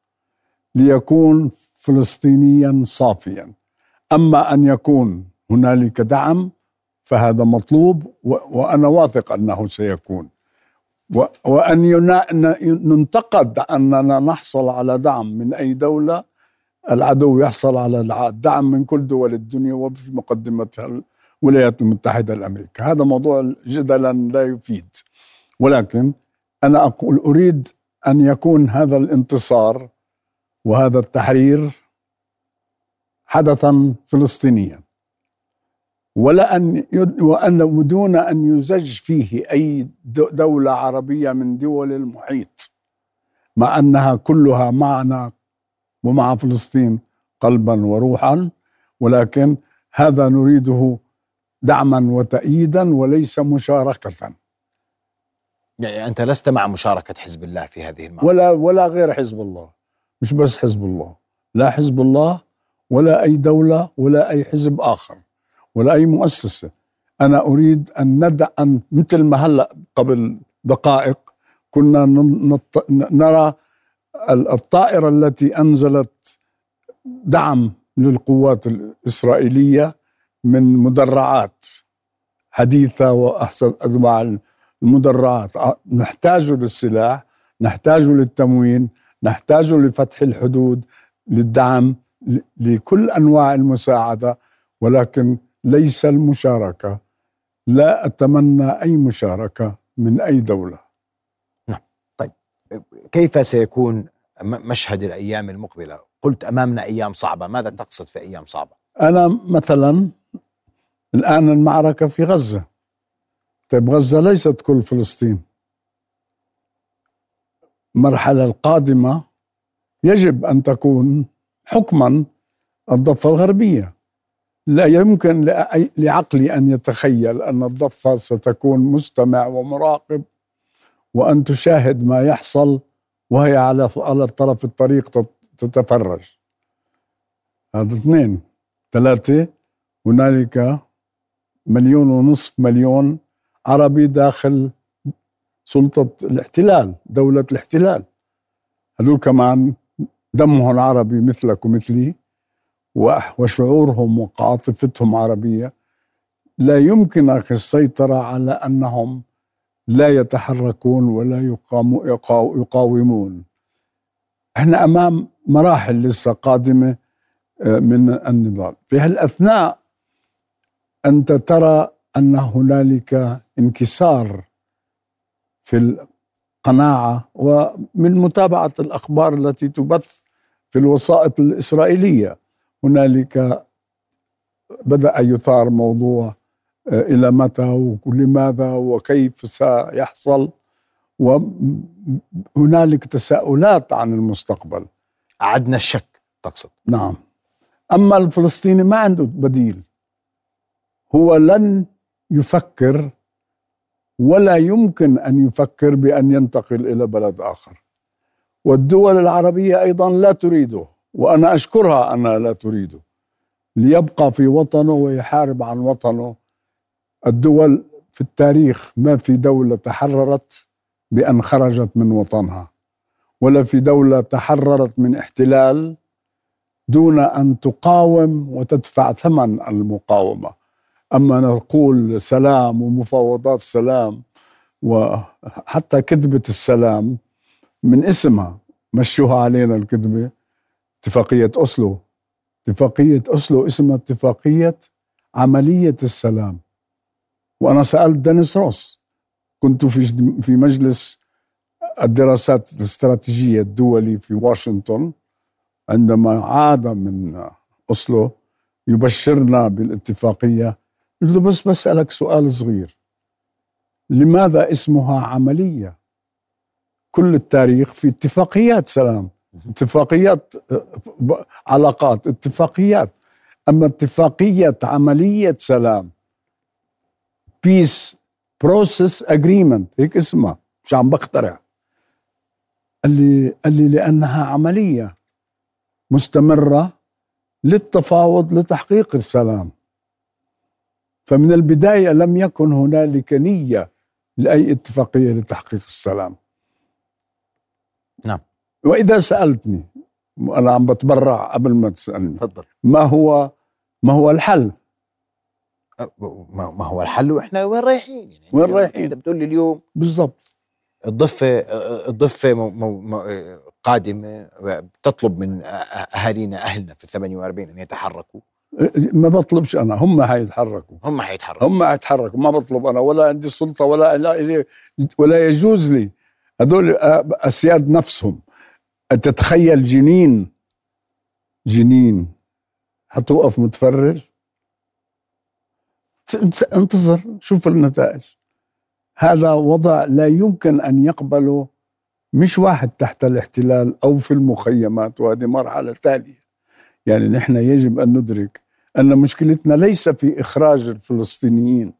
ليكون فلسطينيا صافيا. أما أن يكون هنالك دعم فهذا مطلوب، وأنا واثق أنه سيكون، وأن ننتقد أننا نحصل على دعم من أي دولة. العدو يحصل على الدعم من كل دول الدنيا وفي مقدمتها الولايات المتحدة الأمريكية. هذا موضوع جدلا لا يفيد، ولكن أنا أقول أريد أن يكون هذا الانتصار وهذا التحرير حدثا فلسطينيا، ولا أن وأن دون أن يزج فيه أي دولة عربية من دول المحيط، مع أنها كلها معنا ومع فلسطين قلبا وروحا، ولكن هذا نريده دعما وتأييدا وليس مشاركة. يعني أنت لست مع مشاركة حزب الله في هذه المعركة؟ ولا ولا غير حزب الله، مش بس حزب الله، لا حزب الله ولا أي دولة ولا أي حزب آخر ولا أي مؤسسة. أنا أريد أن ندع أن مثل ما هلأ قبل دقائق كنا نرى الطائرة التي أنزلت دعم للقوات الإسرائيلية من مدرعات حديثة وأحسن مع المدرعات. نحتاج للسلاح، نحتاجه للتموين، نحتاجه لفتح الحدود، للدعم، لكل أنواع المساعدة، ولكن ليس المشاركة. لا أتمنى أي مشاركة من أي دولة. نعم. طيب، كيف سيكون مشهد الأيام المقبلة؟ قلت أمامنا أيام صعبة، ماذا تقصد في أيام صعبة؟ أنا مثلا الآن المعركة في غزة. طيب غزة ليست كل فلسطين. المرحلة القادمة يجب أن تكون حكما الضفة الغربية. لا يمكن لعقلي أن يتخيل أن الضفة ستكون مستمع ومراقب وأن تشاهد ما يحصل وهي على طرف الطريق تتفرج. هذا اثنين. ثلاثة، هنالك مليون ونصف مليون عربي داخل سلطة الاحتلال، دولة الاحتلال. هذول كمان دمهم عربي مثلك ومثلي، وشعورهم وعاطفتهم عربية. لا يمكنك السيطرة على أنهم لا يتحركون ولا يقاومون. احنا أمام مراحل لسه قادمة من النضال. في هالأثناء أنت ترى أن هنالك انكسار في القناعة، ومن متابعة الأخبار التي تبث في الوسائط الإسرائيلية هنالك بدأ يثار موضوع إلى متى ولماذا وكيف سيحصل، وهنالك تساؤلات عن المستقبل. أعدنا الشك تقصد؟ نعم. أما الفلسطيني ما عنده بديل، هو لن يفكر ولا يمكن أن يفكر بأن ينتقل إلى بلد آخر، والدول العربية أيضا لا تريده، وأنا أشكرها أنها لا تريده، ليبقى في وطنه ويحارب عن وطنه. الدول في التاريخ ما في دولة تحررت بأن خرجت من وطنها، ولا في دولة تحررت من احتلال دون أن تقاوم وتدفع ثمن المقاومة. أما نقول سلام ومفاوضات سلام وحتى كذبة السلام من اسمها، مشوها علينا الكذبة. اتفاقية أسلو، اتفاقية أسلو اسمها اتفاقية عملية السلام. وأنا سألت دانيس روس، كنت في في مجلس الدراسات الاستراتيجية الدولي في واشنطن عندما عاد من أسلو يبشرنا بالاتفاقية. قلت له بس بسألك سؤال صغير، لماذا اسمها عملية؟ كل التاريخ في اتفاقيات سلام، اتفاقيات علاقات، اتفاقيات. أما اتفاقية عملية سلام، Peace Process Agreement، هيك اسمها، مش عم بخترع. قال لي, قال لي لأنها عملية مستمرة للتفاوض لتحقيق السلام. فمن البداية لم يكن هنالك نية لأي اتفاقية لتحقيق السلام. نعم. وإذا سألتني، أنا عم بتبرع قبل ما تسألني، تفضل. ما هو ما هو الحل؟ ما هو الحل وإحنا وين رايحين؟ يعني وين رايحين؟ أنت بتقول لي اليوم بالضبط الضفة الضفة مو مو قادمة بتطلب من أهالينا أهلنا في ثمانية وأربعين أن يتحركوا. ما بطلبش أنا، هم هيتحركوا هم هيتحركوا هم هيتحركوا ما بطلب أنا، ولا عندي سلطة ولا ولا يجوز لي. هذول أسياد نفسهم. تتخيل جنين جنين هتوقف متفرج؟ انتظر شوف النتائج. هذا وضع لا يمكن أن يقبله مش واحد تحت الاحتلال أو في المخيمات، وهذه مرحلة تالية. يعني نحن يجب أن ندرك أن مشكلتنا ليس في إخراج الفلسطينيين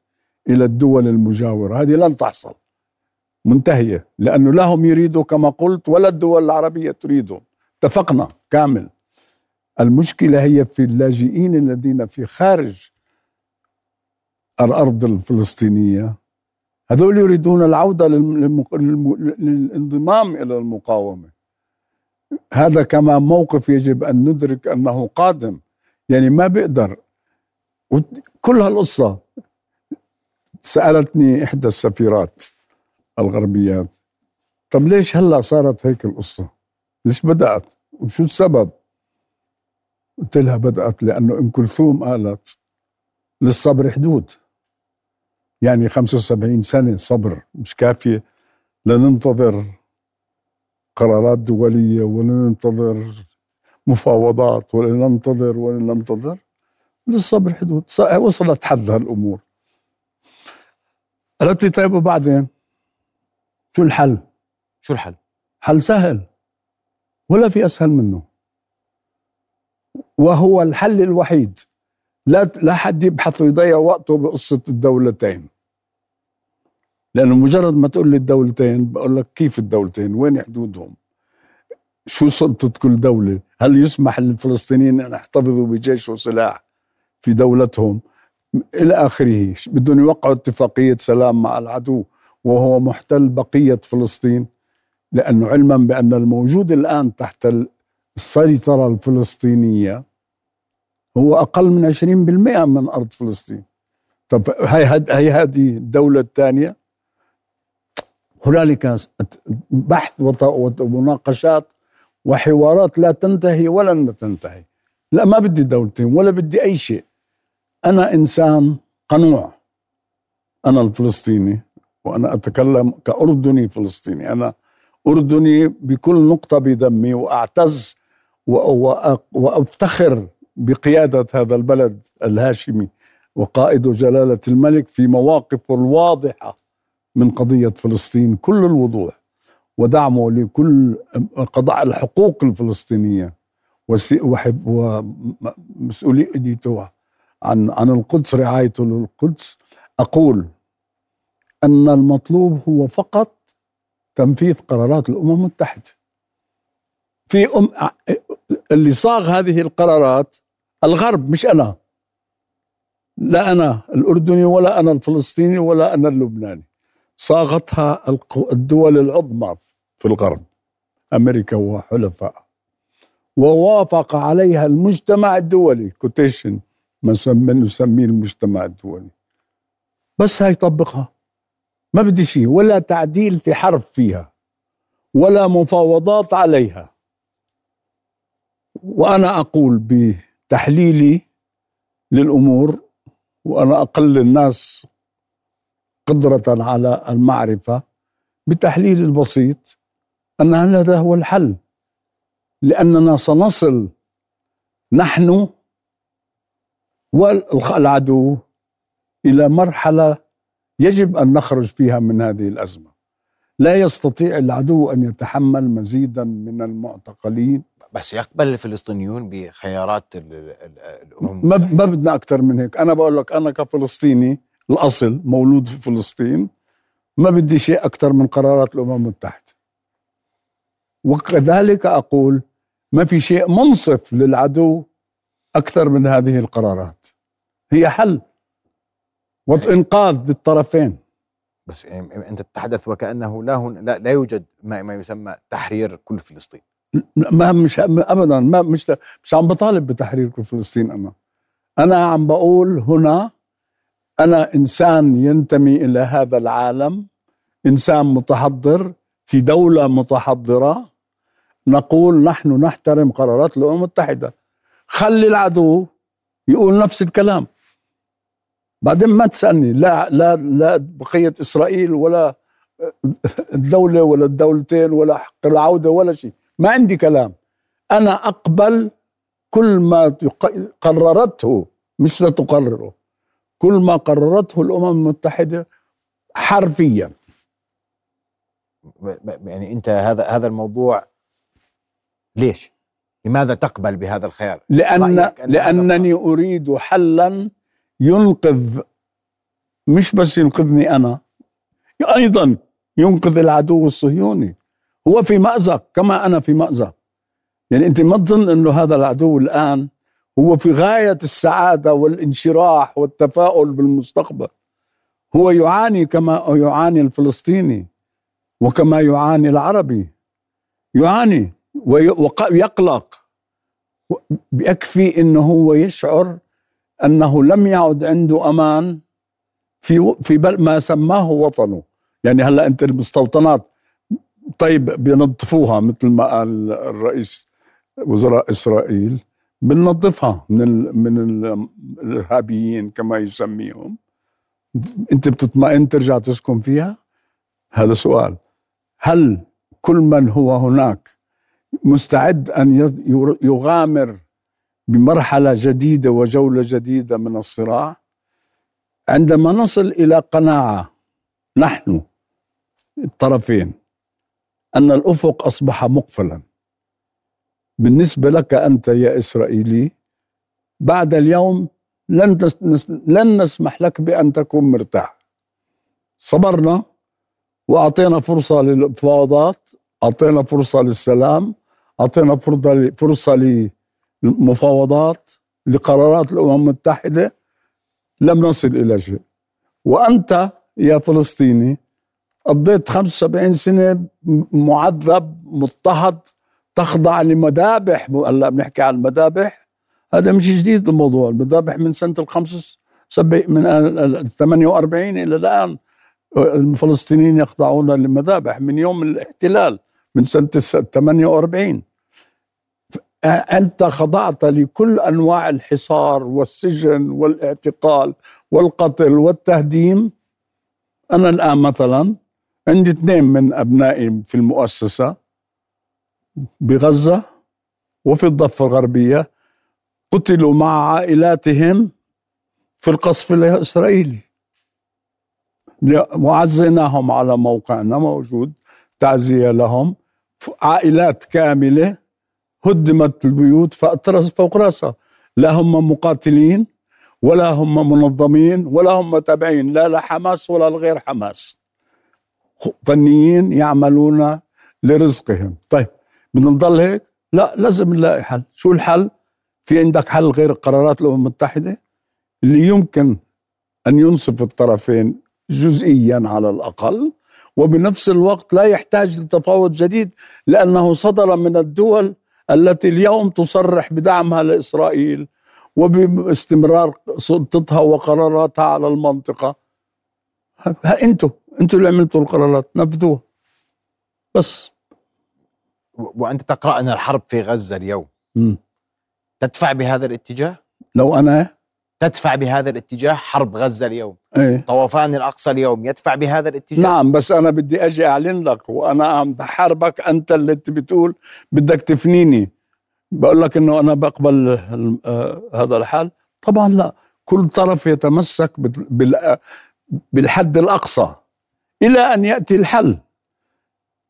إلى الدول المجاورة، هذه لن تحصل، منتهية، لأنه لهم يريدوا كما قلت ولا الدول العربية تريدهم، اتفقنا كامل. المشكلة هي في اللاجئين الذين في خارج الأرض الفلسطينية، هذول يريدون العودة للانضمام إلى المقاومة. هذا كما موقف يجب أن ندرك أنه قادم. يعني ما بقدر كل هالقصة. سألتني إحدى السفيرات الغربيات طب ليش هلأ صارت هيك القصة؟ ليش بدأت؟ وشو السبب؟ قلت لها بدأت لأنه أم كلثوم قالت للصبر حدود، يعني خمسة وسبعين سنة صبر مش كافية لننتظر قرارات دولية ولا ننتظر مفاوضات ولا ننتظر ولا ننتظر للصبر حدود. وصلت حد هالأمور. قالت لي طيب وبعدين شو الحل؟ شو الحل؟ حل سهل ولا في أسهل منه، وهو الحل الوحيد. لا لا حد يبحث ويضيع وقته بقصة الدولتين، لأنه مجرد ما تقول لي الدولتين بقول لك كيف الدولتين، وين حدودهم، شو سلطة كل دولة، هل يسمح للفلسطينيين أن يحتفظوا بجيش وسلاح في دولتهم إلى آخره. بدهم يوقعوا اتفاقية سلام مع العدو وهو محتل بقية فلسطين، لأنه علما بأن الموجود الآن تحت السيطرة الفلسطينية هو أقل من عشرين بالمئة من أرض فلسطين. طب هاي هذه الدولة الثانية. هنالك بحث ومناقشات وحوارات لا تنتهي ولن تنتهي. لا، ما بدي دولتين ولا بدي أي شيء، أنا إنسان قنوع، أنا الفلسطيني، وأنا أتكلم كأردني فلسطيني، أنا أردني بكل نقطة بدمي، وأعتز وأفتخر بقيادة هذا البلد الهاشمي وقائده جلالة الملك في مواقفه الواضحة من قضية فلسطين كل الوضوح، ودعمه لكل قضاء الحقوق الفلسطينية ومسؤوليته عن عن القدس، رعايته للقدس. أقول أن المطلوب هو فقط تنفيذ قرارات الأمم المتحدة. في أم اللي صاغ هذه القرارات الغرب، مش أنا، لا أنا الأردني ولا أنا الفلسطيني ولا أنا اللبناني، صاغتها الدول العظمى في الغرب، أمريكا وحلفاء، ووافق عليها المجتمع الدولي، كوتيشن ما نسميه المجتمع الدولي. بس هاي طبقها، ما بدي شيء ولا تعديل في حرف فيها ولا مفاوضات عليها. وأنا أقول بتحليلي للأمور، وأنا أقل الناس قدرة على المعرفة، بتحليل البسيط أن هذا هو الحل، لأننا سنصل نحن والعدو إلى مرحلة يجب أن نخرج فيها من هذه الأزمة. لا يستطيع العدو أن يتحمل مزيدا من المعتقلين. بس يقبل الفلسطينيون بخيارات الأمم؟ ما, ما بدنا أكتر من هيك. أنا بقول لك أنا كفلسطيني الأصل مولود في فلسطين، ما بدي شيء أكتر من قرارات الأمم المتحدة. وكذلك أقول ما في شيء منصف للعدو أكثر من هذه القرارات. هي حل وإنقاذ للطرفين. بس أنت تتحدث وكأنه لا, هن لا, لا يوجد ما, ما يسمى تحرير كل فلسطين. ما مش أبدا ما مش, مش عم بطالب بتحرير كل فلسطين. أنا أنا عم بقول هنا أنا إنسان ينتمي إلى هذا العالم، إنسان متحضر في دولة متحضرة، نقول نحن نحترم قرارات الأمم المتحدة. خلي العدو يقول نفس الكلام، بعدين ما تسألني لا لا لا بقية إسرائيل ولا الدولة ولا الدولتين ولا حق العودة ولا شيء، ما عندي كلام. أنا أقبل كل ما قررته، مش لتقرره، كل ما قررته الأمم المتحدة حرفيا. يعني أنت هذا هذا الموضوع ليش؟ لماذا تقبل بهذا الخيار؟ لأن لأنني أريد حلا ينقذ، مش بس ينقذني أنا، أيضا ينقذ العدو الصهيوني. هو في مأزق كما أنا في مأزق. يعني أنت ما تظن أنه هذا العدو الآن هو في غاية السعادة والانشراح والتفاؤل بالمستقبل. هو يعاني كما يعاني الفلسطيني وكما يعاني العربي، يعاني ويقلق. بيكفي أنه هو يشعر أنه لم يعد عنده أمان في في ما سماه وطنه. يعني هلأ أنت المستوطنات طيب بينظفوها مثل ما قال الرئيس وزراء إسرائيل، بننظفها من من الإرهابيين كما يسميهم. أنت بتطمئن ترجع تسكن فيها؟ هذا سؤال. هل كل من هو هناك مستعد أن يغامر بمرحلة جديدة وجولة جديدة من الصراع؟ عندما نصل إلى قناعة نحن الطرفين أن الأفق أصبح مقفلا بالنسبة لك أنت يا إسرائيلي، بعد اليوم لن, لن نسمح لك بأن تكون مرتاح. صبرنا وأعطينا فرصة للمفاوضات، أعطينا فرصة للسلام، أعطينا فرصة للمفاوضات، لقرارات الأمم المتحدة، لم نصل إلى شيء. وأنت يا فلسطيني قضيت خمسة وسبعين سنة معذب مضطهد، تخضع لمذابح. هلا بنحكي عن المذابح، هذا مش جديد الموضوع، المذابح من سنة الخمسة وسبعين من ثمانية وأربعين إلى الآن الفلسطينيين يخضعون للمذابح من يوم الاحتلال من سنة ثمانية وأربعين. أنت خضعت لكل أنواع الحصار والسجن والاعتقال والقتل والتهديم. أنا الآن مثلا عندي اثنين من أبنائي في المؤسسة بغزة وفي الضفة الغربية قتلوا مع عائلاتهم في القصف الإسرائيلي، وعزيناهم على موقعنا، موجود تعزية لهم. عائلات كاملة هدمت البيوت فأطرس فوق رأسها، لا هم مقاتلين ولا هم منظمين ولا هم تابعين لا لحماس ولا لغير حماس، فنيين يعملون لرزقهم. طيب بدنا نضل هيك؟ لا، لازم نلاقي حل. شو الحل؟ في عندك حل غير قرارات الأمم المتحدة اللي يمكن أن ينصف الطرفين جزئيا على الأقل، وبنفس الوقت لا يحتاج لتفاوض جديد لأنه صدر من الدول التي اليوم تصرح بدعمها لإسرائيل وباستمرار سلطتها وقراراتها على المنطقة. ها أنتوا أنتوا اللي عملتوا القرارات، نفذوها بس. وأنت تقرأ أن الحرب في غزة اليوم م. تدفع بهذا الاتجاه؟ لو أنا تدفع بهذا الاتجاه حرب غزة اليوم، ايه؟ طوفان الأقصى اليوم يدفع بهذا الاتجاه؟ نعم، بس أنا بدي أجي أعلن لك وأنا عم بحاربك. أنت اللي بتقول بدك تفنيني، بقول لك أنه أنا بقبل هذا الحال؟ طبعا لا، كل طرف يتمسك بالحد الأقصى إلى أن يأتي الحل.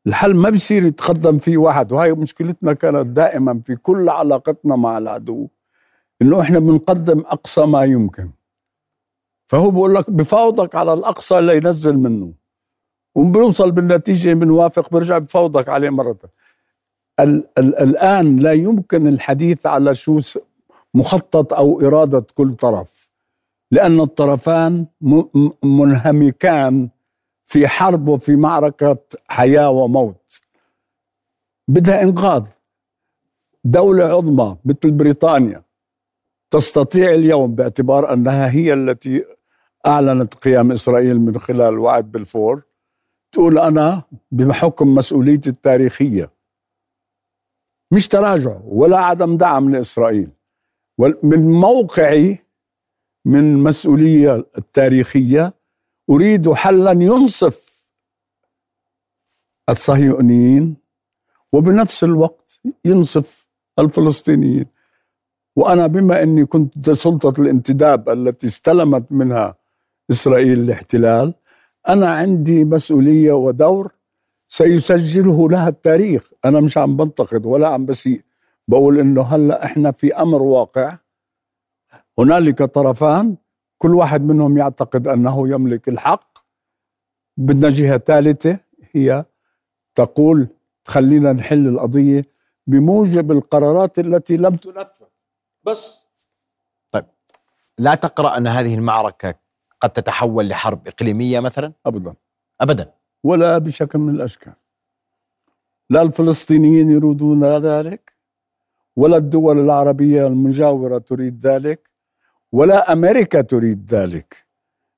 الحل ما بيصير يتقدم فيه واحد، وهي مشكلتنا كانت دائما في كل علاقتنا مع العدو، إنه إحنا بنقدم أقصى ما يمكن. فهو بقول لك بفاوضك على الأقصى اللي ينزل منه، وبنوصل بالنتيجة بنوافق، برجع بفاوضك عليه مرة. ال- ال- الآن لا يمكن الحديث على شو مخطط أو إرادة كل طرف، لأن الطرفان م- منهمكان في حرب وفي معركة حياة وموت بدها إنقاذ. دولة عظمى مثل بريطانيا تستطيع اليوم باعتبار أنها هي التي أعلنت قيام إسرائيل من خلال الوعد بالفور تقول أنا بحكم مسؤوليتي التاريخية، مش تراجع ولا عدم دعم لإسرائيل، ومن موقعي من مسؤولية التاريخية أريد حلا ينصف الصهيونيين وبنفس الوقت ينصف الفلسطينيين. وأنا بما أني كنت سلطة الانتداب التي استلمت منها إسرائيل الاحتلال، أنا عندي مسؤولية ودور سيسجله لها التاريخ. أنا مش عم بنتقد ولا عم بسيء، بقول إنه هلأ إحنا في أمر واقع، هنالك طرفان كل واحد منهم يعتقد أنه يملك الحق. بدنا جهة ثالثة هي تقول خلينا نحل القضية بموجب القرارات التي لم تنفذ بس. طيب لا تقرأ أن هذه المعركة قد تتحول لحرب إقليمية مثلا؟ أبدا أبدا، ولا بشكل من الأشكال. لا الفلسطينيين يريدون ذلك، ولا الدول العربية المجاورة تريد ذلك، ولا أمريكا تريد ذلك.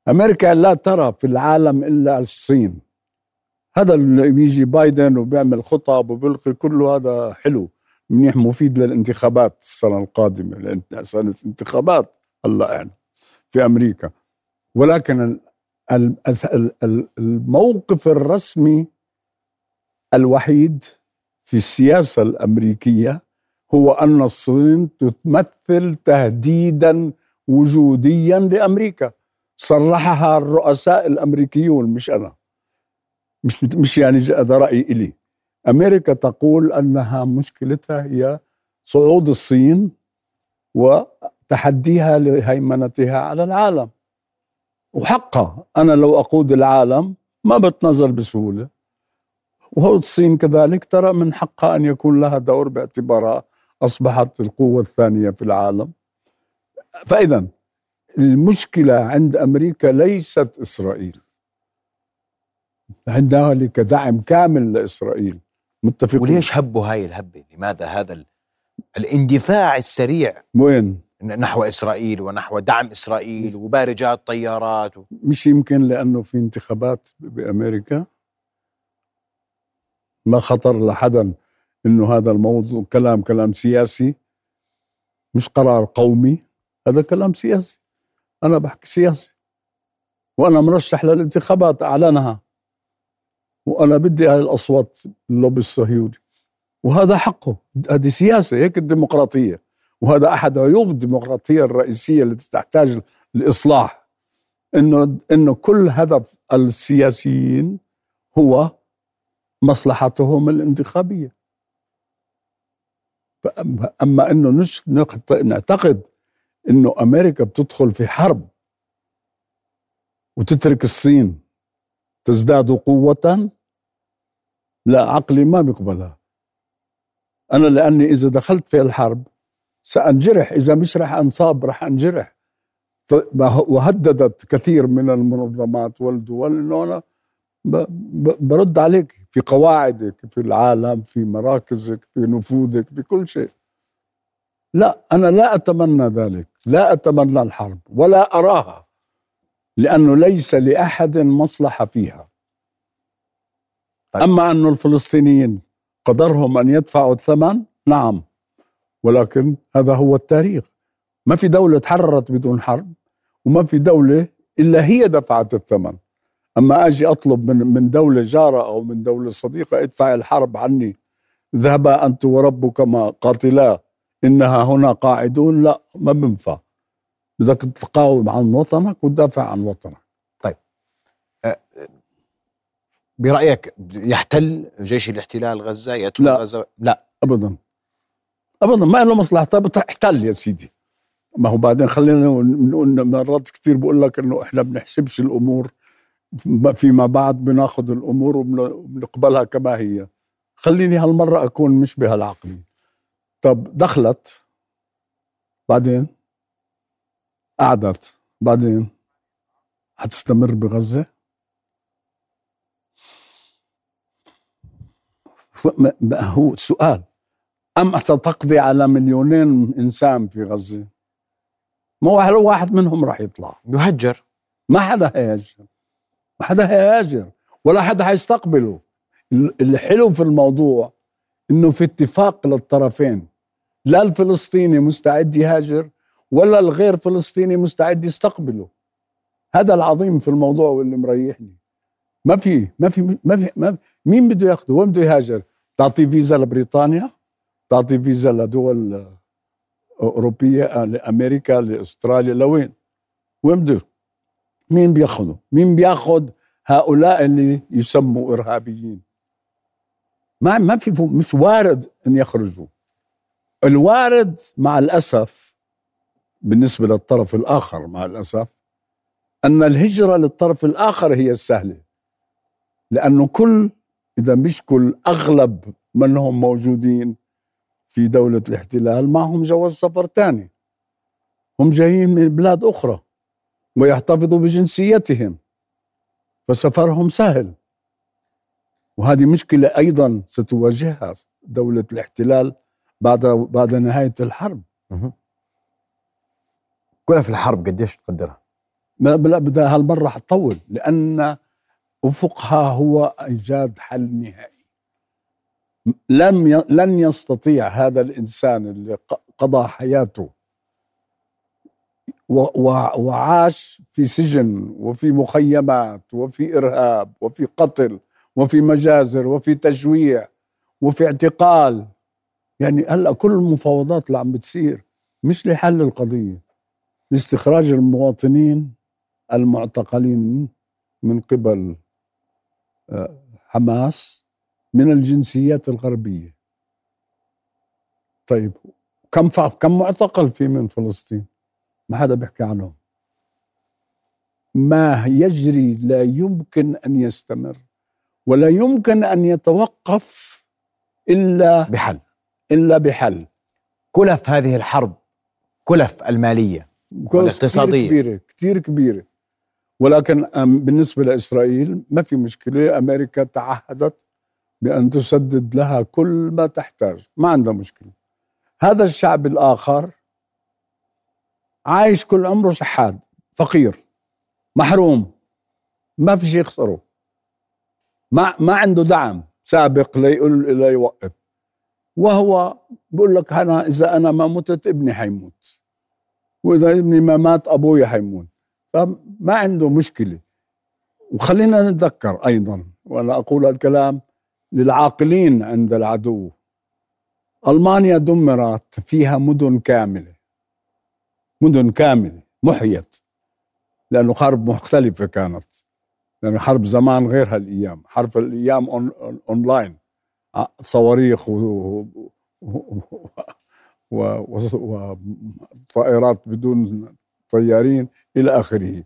أمريكا لا ترى في العالم إلا الصين، هذا اللي بيجي بايدن وبيعمل خطب وبيلقي كله، هذا حلو منيح مفيد للانتخابات السنة القادمة، لأن سنة انتخابات هلا يعني في أمريكا. ولكن الموقف الرسمي الوحيد في السياسة الأمريكية هو أن الصين تمثل تهديداً وجودياً لأمريكا، صرحها الرؤساء الأمريكيون، مش أنا، مش مش يعني هذا رأيي إلي. أمريكا تقول أنها مشكلتها هي صعود الصين وتحديها لهيمنتها على العالم، وحقها، أنا لو أقود العالم ما بتنزل بسهولة، وهو الصين كذلك ترى من حقها أن يكون لها دور باعتبارها أصبحت القوة الثانية في العالم. فإذا المشكلة عند أمريكا ليست إسرائيل، عندها لك دعم كامل لإسرائيل، متفقين. وليش هبوا هاي الهبة؟ لماذا هذا ال... الاندفاع السريع وين؟ نحو إسرائيل ونحو دعم إسرائيل وبارجات طيارات و... مش يمكن لأنه في انتخابات بأمريكا. ما خطر لحدا إنه هذا الموضوع كلام كلام سياسي، مش قرار قومي، هذا كلام سياسي. أنا بحكي سياسي، وأنا مرشح للانتخابات أعلنها، وأنا بدي هاي الأصوات اللوبي الصهيوني، وهذا حقه، هذه سياسة، هيك الديمقراطية. وهذا أحد عيوب الديمقراطية الرئيسية التي تحتاج الإصلاح، إنه إنه كل هدف السياسيين هو مصلحتهم الانتخابية. أما إنه نعتقد إنه أمريكا بتدخل في حرب وتترك الصين تزداد قوة، لا، عقلي ما بيقبلها. أنا لأني إذا دخلت في الحرب سأنجرح، إذا مش رح أنصاب رح أنجرح. وهددت كثير من المنظمات والدول إنه أنا برد عليك في قواعدك في العالم، في مراكزك، في نفوذك، في كل شيء. لا، أنا لا أتمنى ذلك، لا أتمنى الحرب ولا أراها، لأنه ليس لأحد مصلحة فيها. طيب. أما أن الفلسطينيين قدرهم أن يدفعوا الثمن، نعم، ولكن هذا هو التاريخ. ما في دولة تحررت بدون حرب، وما في دولة إلا هي دفعت الثمن. أما أجي أطلب من من دولة جارة أو من دولة صديقة ادفع الحرب عني، ذهبا أنت وربكما قاتلا إنها هنا قاعدون، لا، ما بنفع. بدك تقاوم عن وطنك وتدافع عن وطنك. طيب، برأيك يحتل جيش الاحتلال غزة؟ يدخل غزة؟ لا، أبداً أبداً، ما له مصلحة. طيب احتل يا سيدي، ما هو بعدين خلينا نقول. مرات كتير بقول لك إنه إحنا بنحسبش الأمور فيما بعد، بناخد الأمور وبنقبلها كما هي. خليني هالمرة أكون مش بهالعقلي. طب دخلت، بعدين قعدت، بعدين هتستمر بغزة؟ هو سؤال. أم ستقضي على مليونين إنسان في غزة؟ ما واحد واحد منهم راح يطلع يهجر. ما حدا هيهجر، ما حدا هيهاجر، ولا حدا هيستقبله. الحلو في الموضوع إنه في اتفاق للطرفين، لا الفلسطيني مستعد يهاجر ولا الغير فلسطيني مستعد يستقبله. هذا العظيم في الموضوع واللي مريحني. ما في ما في ما في, ما في. مين بده ياخده؟ وين بده يهاجر؟ تعطي فيزا لبريطانيا، تعطي فيزا لدول أوروبية، لأمريكا، لأستراليا، لوين؟ وين بده؟ مين بياخده؟ مين بياخد هؤلاء اللي يسموا إرهابيين؟ ما ما في، مش وارد أن يخرجوا. الوارد مع الأسف بالنسبة للطرف الآخر، مع الأسف، أن الهجرة للطرف الآخر هي السهلة، لأنه كل، إذا مش كل، أغلب منهم موجودين في دولة الاحتلال معهم جواز سفر تاني، هم جايين من بلاد أخرى ويحتفظوا بجنسيتهم، فسفرهم سهل. وهذه مشكلة أيضا ستواجهها دولة الاحتلال بعد بعد نهاية الحرب. كلها في الحرب قديش تقدرها؟ ما بدها هالمرة حتطول، لأن أفقها هو إيجاد حل نهائي. لم لن يستطيع هذا الإنسان اللي قضى حياته وعاش في سجن وفي مخيمات وفي إرهاب وفي قتل وفي مجازر وفي تجويع وفي اعتقال. يعني هلأ كل المفاوضات اللي عم بتصير مش لحل القضية، لاستخراج المواطنين المعتقلين من قبل حماس من الجنسيات الغربية. طيب كم فع- كم معتقل في من فلسطين؟ ما حدا بيحكي عنهم. ما يجري لا يمكن أن يستمر ولا يمكن أن يتوقف إلا بحل. إلا بحل. كلف هذه الحرب كلف المالية والاقتصادية كتير كبيرة, كتير كبيرة. ولكن بالنسبة لإسرائيل ما في مشكلة، أمريكا تعهدت بأن تسدد لها كل ما تحتاج، ما عندها مشكلة. هذا الشعب الآخر عايش كل عمره شحاد، فقير، محروم، ما في شيء يخسره، ما ما عنده دعم سابق ليقول لا يوقف. وهو بقول لك أنا إذا أنا ما متت ابني حيموت، وإذا ابني ما مات أبوي حيموت. فما عنده مشكلة. وخلينا نتذكر أيضا، وأنا أقول الكلام للعاقلين عند العدو، ألمانيا دمرت فيها مدن كاملة، مدن كاملة محيت، لأنه حرب مختلفة كانت، لأن حرب زمان غير هالأيام، حرب الأيام أون أونلاين، صواريخ وطائرات بدون طيارين إلى آخره.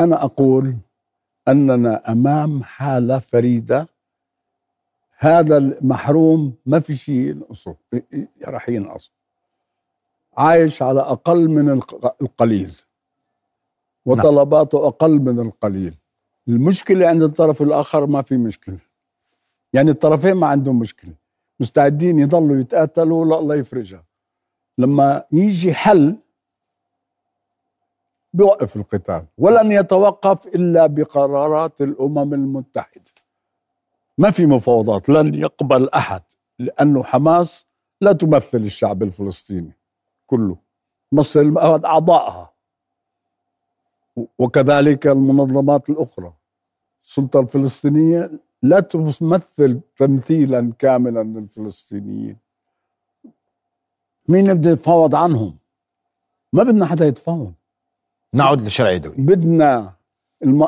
أنا أقول أننا أمام حالة فريدة. هذا المحروم ما في شيء نقصه، راح ينقصه، عايش على أقل من القليل وطلباته أقل من القليل. المشكلة عند الطرف الآخر ما في مشكلة، يعني الطرفين ما عندهم مشكلة، مستعدين يضلوا يتقاتلوا لا الله يفرجها. لما يجي حل بيوقف القتال، ولن يتوقف إلا بقرارات الأمم المتحدة. ما في مفاوضات، لن يقبل أحد، لأنه حماس لا تمثل الشعب الفلسطيني كله، تمثل أعضائها، وكذلك المنظمات الأخرى. السلطة الفلسطينية لا تمثل تمثيلا كاملا للفلسطينيين. مين بده يتفاوض عنهم؟ ما بدنا حدا يتفاوض. نعود للشرع الدولي. بدنا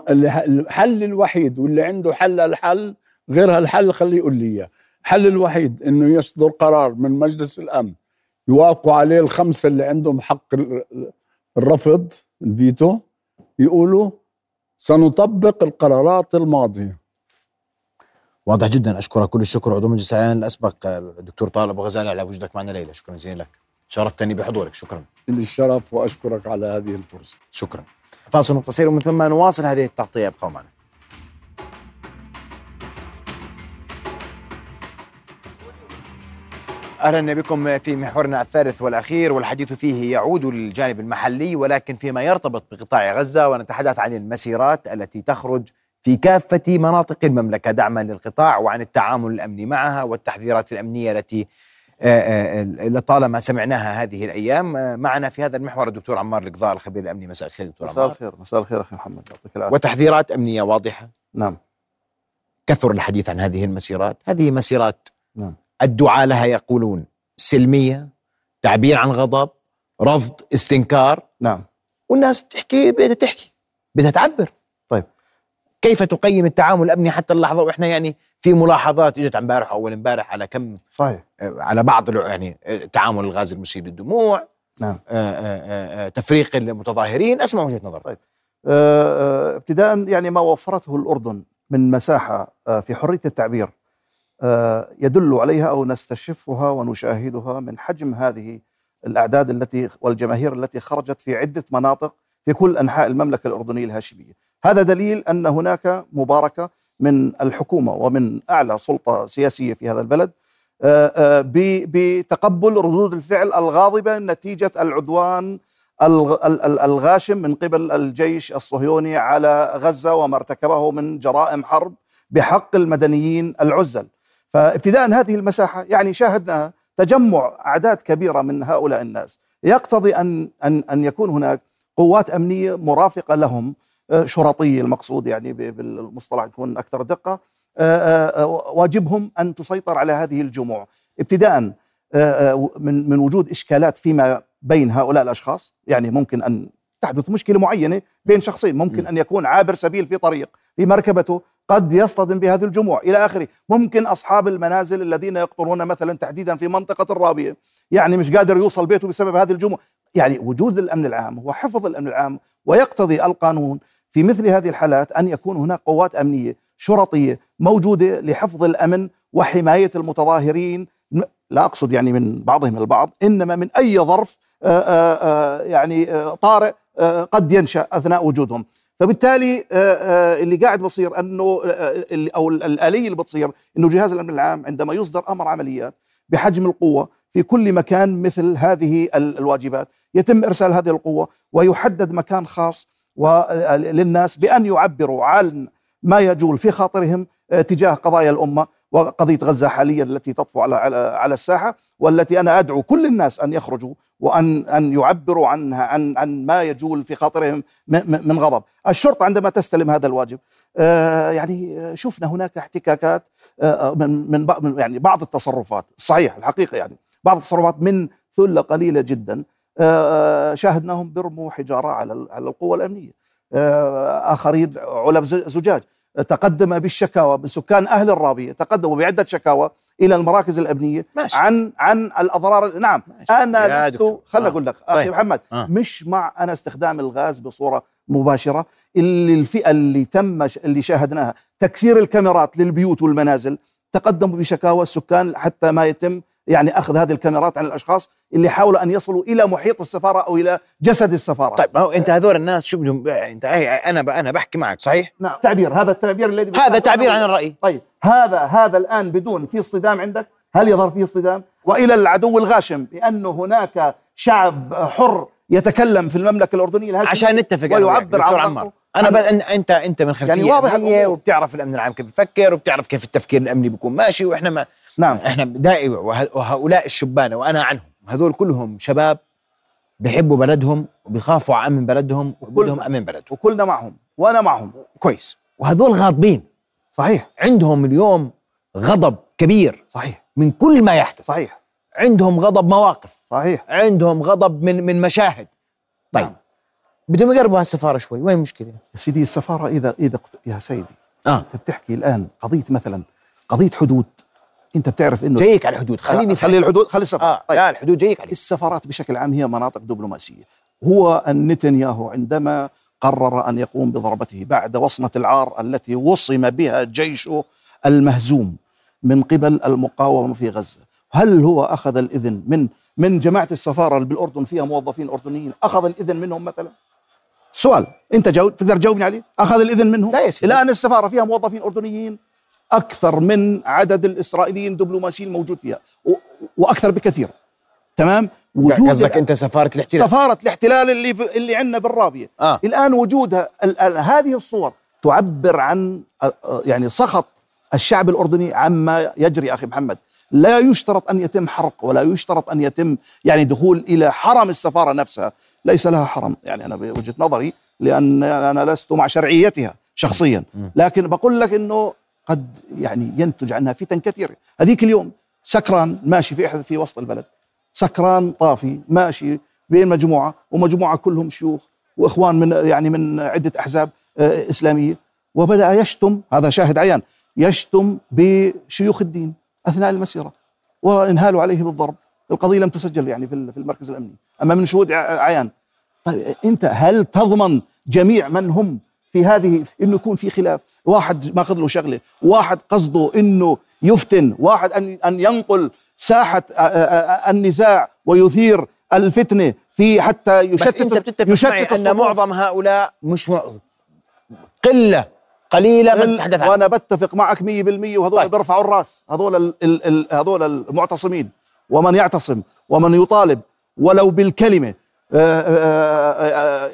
الحل الوحيد، واللي عنده حل الحل غير هالحل خليه يقول لي اياه. الحل الوحيد انه يصدر قرار من مجلس الامن يوافقوا عليه الخمسه اللي عندهم حق الرفض، الفيتو، يقولوا سنطبق القرارات الماضيه. واضح جدا. اشكرك كل الشكر عضو مجلس الاعيان الاسبق الدكتور طلال ابو غزاله على وجودك معنا ليله. شكرا جزيلا لك، شرفتني بحضورك. شكرا. لي الشرف واشكرك على هذه الفرصه. شكرا. فاصل قصير ومن ثم نواصل هذه التغطيه، ابقوا معنا. أهلا بكم في محورنا الثالث والأخير، والحديث فيه يعود للجانب المحلي ولكن فيما يرتبط بقطاع غزة، ونتحدث عن المسيرات التي تخرج في كافة مناطق المملكة دعما للقطاع، وعن التعامل الأمني معها والتحذيرات الأمنية التي لطالما سمعناها هذه الأيام. معنا في هذا المحور الدكتور عمار القضاة الخبير الأمني. مساء الخير دكتور عمار. مساء الخير. مساء الخير أخي محمد، يعطيك العافية. وتحذيرات أمنية واضحة. نعم. كثر الحديث عن هذه المسيرات، هذه مسيرات نعم الدعاء لها يقولون سلمية، تعبير عن غضب، رفض، استنكار. نعم. والناس تحكي، بدها تحكي، بدها تعبر. طيب كيف تقيم التعامل الأمني حتى اللحظة؟ وإحنا يعني في ملاحظات اجت عن بارح أول امبارح على كم صحيح على بعض يعني تعامل الغازي المسيل للدموع. نعم. آآ آآ تفريق المتظاهرين. أسمع وجهة نظر. طيب ابتداء يعني ما وفرته الأردن من مساحة في حرية التعبير يدل عليها أو نستشفها ونشاهدها من حجم هذه الأعداد التي والجماهير التي خرجت في عدة مناطق في كل أنحاء المملكة الأردنية الهاشمية. هذا دليل أن هناك مباركة من الحكومة ومن أعلى سلطة سياسية في هذا البلد بتقبل ردود الفعل الغاضبة نتيجة العدوان الغاشم من قبل الجيش الصهيوني على غزة وما ارتكبه من جرائم حرب بحق المدنيين العزل. فابتداء هذه المساحة يعني شاهدنا تجمع أعداد كبيرة من هؤلاء الناس، يقتضي أن, أن, أن يكون هناك قوات أمنية مرافقة لهم، شرطية المقصود يعني بالمصطلح يكون أكثر دقة، واجبهم أن تسيطر على هذه الجموع ابتداء من, من وجود إشكالات فيما بين هؤلاء الأشخاص. يعني ممكن أن تحدث مشكلة معينة بين شخصين، ممكن أن يكون عابر سبيل في طريق في مركبته قد يصطدم بهذه الجموع إلى آخره، ممكن أصحاب المنازل الذين يقطرون مثلا تحديدا في منطقة الرابية يعني مش قادر يوصل بيته بسبب هذه الجموع. يعني وجود الأمن العام هو حفظ الأمن العام، ويقتضي القانون في مثل هذه الحالات أن يكون هناك قوات أمنية شرطية موجودة لحفظ الأمن وحماية المتظاهرين، لا أقصد يعني من بعضهم البعض، إنما من أي ظرف يعني طارئ قد ينشأ أثناء وجودهم. فبالتالي اللي قاعد بصير أنه أو الآلية اللي بتصير أنه جهاز الأمن العام عندما يصدر أمر عمليات بحجم القوة في كل مكان مثل هذه الواجبات، يتم إرسال هذه القوة ويحدد مكان خاص للناس بأن يعبروا عن ما يجول في خاطرهم تجاه قضايا الأمة وقضية غزة حاليا التي تطفو على على الساحة، والتي أنا أدعو كل الناس أن يخرجوا وأن أن يعبروا عنها عن عن ما يجول في خاطرهم من غضب. الشرطة عندما تستلم هذا الواجب يعني شفنا هناك احتكاكات من من يعني بعض التصرفات، صحيح الحقيقة يعني بعض التصرفات من ثلة قليلة جدا شاهدناهم برموا حجارة على على القوة الأمنية، آخرين علب زجاج. تقدم بالشكاوى من سكان أهل الرابية، تقدموا بعدة شكاوى إلى المراكز الأمنية ماشي. عن عن الأضرار. نعم ماشي. أنا لست خل أقول لك آه. أخي طيب. محمد آه. مش مع أنا استخدام الغاز بصورة مباشرة، اللي الفئة اللي تم اللي شاهدناها تكسير الكاميرات للبيوت والمنازل، تقدموا بشكاوى السكان حتى ما يتم يعني أخذ هذه الكاميرات عن الأشخاص اللي حاولوا أن يصلوا إلى محيط السفارة أو إلى جسد السفارة. طيب ما هو أنت هذول الناس شو بدهم؟ أنت أنا أنا بحكي معك صحيح؟ نعم تعبير، هذا التعبير الذي هذا تعبير عن الرأي. طيب هذا هذا الآن بدون في اصطدام عندك، هل يظهر فيه اصطدام؟ وإلى العدو الغاشم بأنه هناك شعب حر يتكلم في المملكة الأردنية عشان نتفق ويعبر عن عمار. أنا ب... أنت أنت من خلفية يعني وبتعرف الأمن العام كيف بفكر، وبتعرف كيف التفكير الأمني بيكون ماشي، وإحنا ما نعم احنا دائما وهؤلاء الشبان وانا عنهم هذول كلهم شباب بيحبوا بلدهم وبيخافوا على امن بلدهم وبدهم امن بلدهم، وكلنا معهم وانا معهم كويس. وهذول غاضبين صحيح، عندهم اليوم غضب كبير صحيح من كل ما يحدث صحيح، عندهم غضب مواقف صحيح، عندهم غضب من من مشاهد. طيب نعم. بدهم يقربوا السفاره شوي، وين المشكله يا سيدي؟ السفاره اذا اذا يا سيدي اه انت بتحكي الان قضيه مثلا قضيه حدود، انت بتعرف انه جايك على الحدود، خليني خلي الحدود خلي السفر آه. طيب. لا الحدود جايك عليه. السفارات بشكل عام هي مناطق دبلوماسيه. هو نتنياهو عندما قرر ان يقوم بضربته بعد وصمه العار التي وصم بها جيشه المهزوم من قبل المقاومه في غزه، هل هو اخذ الاذن من من جماعه السفاره اللي بالاردن فيها موظفين اردنيين؟ اخذ الاذن منهم مثلا؟ سؤال انت جو... تقدر تجاوبني عليه؟ اخذ الاذن منهم؟ الان السفاره فيها موظفين اردنيين أكثر من عدد الإسرائيليين دبلوماسيين الموجود فيها و... وأكثر بكثير. تمام؟ قصدك أنت سفارة الاحتلال، سفارة الاحتلال اللي ف... اللي عندنا بالرابية آه. الآن وجودها ال... ال... هذه الصور تعبر عن يعني سخط الشعب الأردني عما يجري. أخي محمد لا يشترط أن يتم حرق، ولا يشترط أن يتم يعني دخول إلى حرم السفارة نفسها، ليس لها حرم يعني أنا بوجهة نظري، لأن أنا لست مع شرعيتها شخصيا، لكن بقول لك إنه قد يعني ينتج عنها فتن كثيرة. هذيك اليوم سكران ماشي في إحدى في وسط البلد، سكران طافي ماشي بين مجموعة ومجموعة كلهم شيوخ وإخوان من يعني من عدة أحزاب إسلامية، وبدأ يشتم، هذا شاهد عيان، يشتم بشيوخ الدين أثناء المسيرة وانهالوا عليه بالضرب. القضية لم تسجل يعني في المركز الأمني أما من شهود عيان. طيب أنت هل تضمن جميع من هم في هذه انه يكون في خلاف، واحد ما قدله شغله، واحد قصده انه يفتن، واحد ان ان ينقل ساحه النزاع ويثير الفتنه في حتى يشتت يشتت ان معظم هؤلاء مش معظم قله قليله من تحدث عنه. وانا بتفق معك مية بالمية، وهذول طيب. بيرفعوا الراس هذول هذول المعتصمين، ومن يعتصم ومن يطالب ولو بالكلمه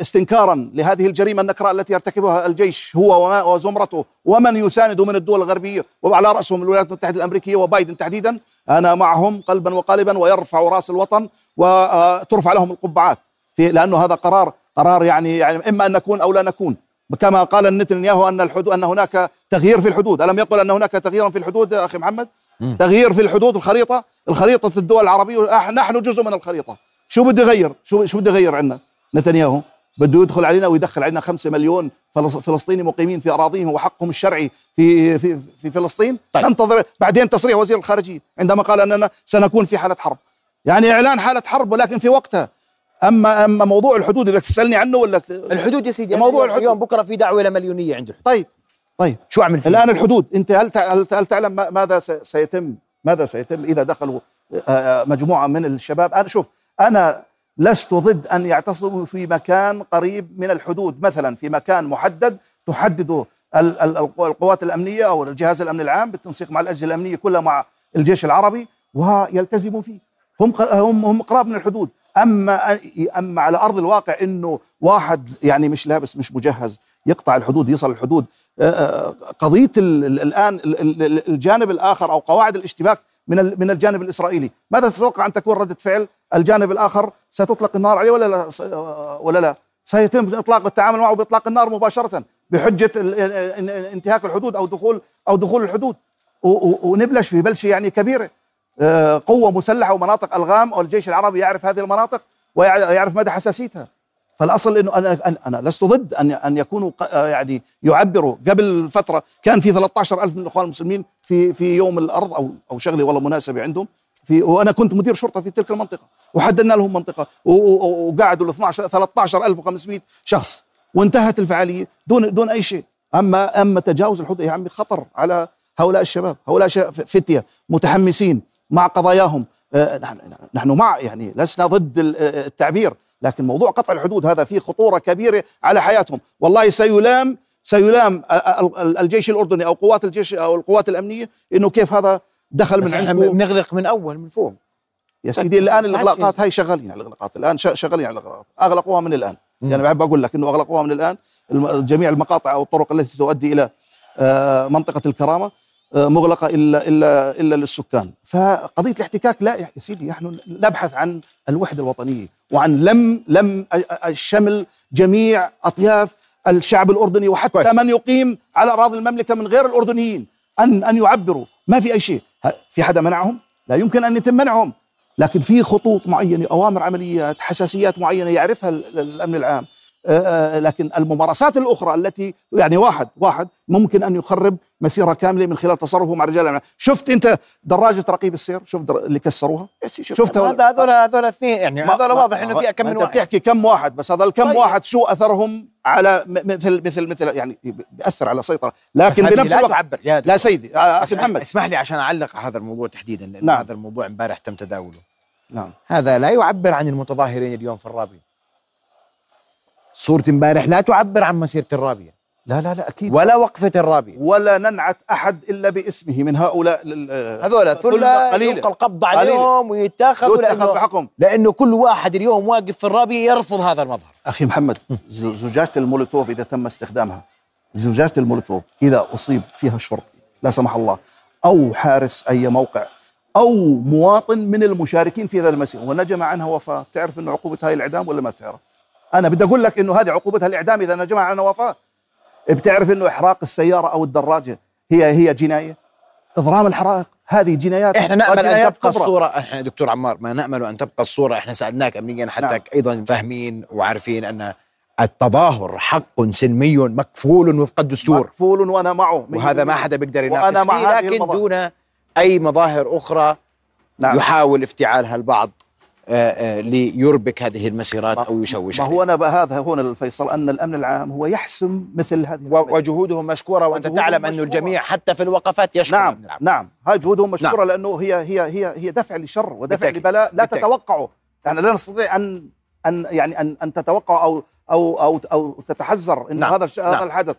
استنكارا لهذه الجريمة النكراء التي يرتكبها الجيش هو وزمرته ومن يساند من الدول الغربية وعلى رأسهم الولايات المتحدة الأمريكية وبايدن تحديدا. أنا معهم قلبا وقالبا، ويرفع رأس الوطن وترفع لهم القبعات، لأنه هذا قرار قرار يعني, يعني إما أن نكون أو لا نكون. كما قال نتنياهو أن الحدود أن هناك تغيير في الحدود، ألم يقل أن هناك تغييرا في الحدود يا أخي محمد؟ مم. تغيير في الحدود، الخريطة الخريطة الدول العربية، نحن جزء من الخريطة. شو بده يغير؟ شو شو بده يغير عنا نتنياهو؟ بده يدخل علينا ويدخل علينا خمسة مليون فلسطيني مقيمين في أراضيهم وحقهم الشرعي في في في فلسطين. طيب. ننتظر بعدين تصريح وزير الخارجية عندما قال أننا سنكون في حالة حرب، يعني إعلان حالة حرب ولكن في وقتها. أما أما موضوع الحدود اللي تسألني عنه، ولا الحدود يا سيدي، موضوع الحدود اليوم بكرة في دعوة لمليونية عند الحدود. طيب طيب شو أعمل فيه؟ الآن الحدود، أنت هل هل تعلم ماذا سيتم ماذا سيتم إذا دخلوا مجموعة من الشباب؟ أنا شوف، أنا لست ضد أن يعتصموا في مكان قريب من الحدود، مثلا في مكان محدد تحدده القوات الأمنية أو الجهاز الأمن العام بالتنسيق مع الأجهزة الأمنية كلها مع الجيش العربي ويلتزموا فيه، هم هم هم قراب من الحدود. أما أما على أرض الواقع إنه واحد يعني مش لابس مش مجهز يقطع الحدود يصل الحدود، قضية الآن الجانب الآخر أو قواعد الاشتباك من من الجانب الإسرائيلي، ماذا تتوقع أن تكون ردة فعل الجانب الآخر؟ ستطلق النار عليه ولا لا؟ ولا لا سيتم إطلاق التعامل معه بإطلاق النار مباشرة بحجة انتهاك الحدود أو دخول أو دخول الحدود، ونبلش في بلشة يعني كبيرة، قوة مسلحة ومناطق ألغام، والجيش العربي يعرف هذه المناطق ويعرف مدى حساسيتها. فالأصل إنه أنا أنا لست ضد أن أن يكونوا يعني يعبروا. قبل فترة كان في ثلاثة عشر ألف من الإخوان المسلمين في في يوم الأرض أو أو شغلي والله مناسبة عندهم في، وأنا كنت مدير شرطة في تلك المنطقة وحددنا لهم منطقة وقعدوا ال ثلاثة عشر ألف وخمسمائة شخص وانتهت الفعالية دون دون أي شيء. أما أما تجاوز الحدود يا عمي خطر على هؤلاء الشباب، هؤلاء فتية متحمسين مع قضاياهم، نحن مع يعني لسنا ضد التعبير، لكن موضوع قطع الحدود هذا فيه خطورة كبيرة على حياتهم. والله سيلام سيلام الجيش الأردني أو قوات الجيش أو القوات الأمنية إنه كيف هذا دخل من عندهم. نغلق من أول من فوق يا سيدي. الآن الإغلاقات هاي شغالين على الإغلاقات، الآن شغالين على الإغلاقات، أغلقوها من الآن. يعني بحب أقول لك إنه أغلقوها من الآن، جميع المقاطع أو الطرق التي تؤدي إلى منطقة الكرامة مغلقة إلا إلا إلا للسكان. فقضية الاحتكاك لا يا سيدي، نحن نبحث عن الوحدة الوطنية وعن لم لم الشمل جميع أطياف الشعب الأردني، وحتى كويس. من يقيم على أراضي المملكة من غير الأردنيين أن أن يعبروا، ما في أي شيء. في حدا منعهم؟ لا يمكن أن يتم منعهم، لكن في خطوط معينة، أوامر عمليات، حساسيات معينة يعرفها الأمن العام. لكن الممارسات الأخرى التي يعني واحد واحد ممكن أن يخرب مسيرة كاملة من خلال تصرفه مع رجال الأمن. شفت أنت دراجة رقيب السير؟ شفت اللي كسروها؟ شفتها؟ هذا هذول هذول اثنين يعني، هذول واضح إنه فيها كم من واحد. أنت بتحكي كم واحد بس، هذا الكم واحد شو أثرهم على مثل مثل مثل يعني بيأثر على سيطرة، لكن بنفس الوقت لا, لا سيدي أخي محمد اسمح لي عشان أعلق على هذا الموضوع تحديدا، لأن نعم. هذا الموضوع امبارح تم تداوله. نعم. هذا لا يعبر عن المتظاهرين اليوم في الرابعة. صورة امبارح لا تعبر عن مسيرة الرابية، لا لا لا أكيد، ولا وقفة الرابية، ولا ننعت أحد إلا باسمه من هؤلاء هذولا ثلة يلقى القبض عليهم ويتاخذوا لأنه, لأنه كل واحد اليوم واقف في الرابية يرفض هذا المظهر. أخي محمد، زجاجة المولوتوف إذا تم استخدامها، زجاجة المولوتوف إذا أصيب فيها الشرطي لا سمح الله أو حارس أي موقع أو مواطن من المشاركين في هذا المسير ونجم عنها وفاة، تعرف أن عقوبة هاي الإعدام ولا ما تعرف؟ أنا بدي أقول لك إنه هذه عقوبتها الإعدام إذا نجمع على وفاة. بتعرف إنه إحراق السيارة أو الدراجة هي هي جناية، إضرام الحرائق هذه جنايات. إحنا نأمل أن تبقى الصورة، إحنا دكتور عمار ما نأمل أن تبقى الصورة، إحنا سألناك أمنيا حتى نعم. أيضا فاهمين وعارفين أن التظاهر حق سلمي مكفول وفق الدستور، مكفول وأنا معه، وهذا ما حدا بيقدر يناقش فيه، لكن دون أي مظاهر أخرى نعم. يحاول افتعالها البعض ليربك هذه المسيرات أو يشوشها. ما هو أنا هذا هون الفيصل، أن الأمن العام هو يحسم مثل هذه وجهودهم مشكورة، وأنت تعلم أن الجميع حتى في الوقفات يشكر نعم العام. نعم هاي جهودهم مشكورة نعم. لأنه هي هي هي هي دفع لشر ودفع بالتأكيد. لبلاء لا بالتأكيد. تتوقعه، يعني لا نستطيع أن أن يعني أن أن تتوقع أو أو أو أو تتحذر أن نعم. هذا نعم. هذا الحدث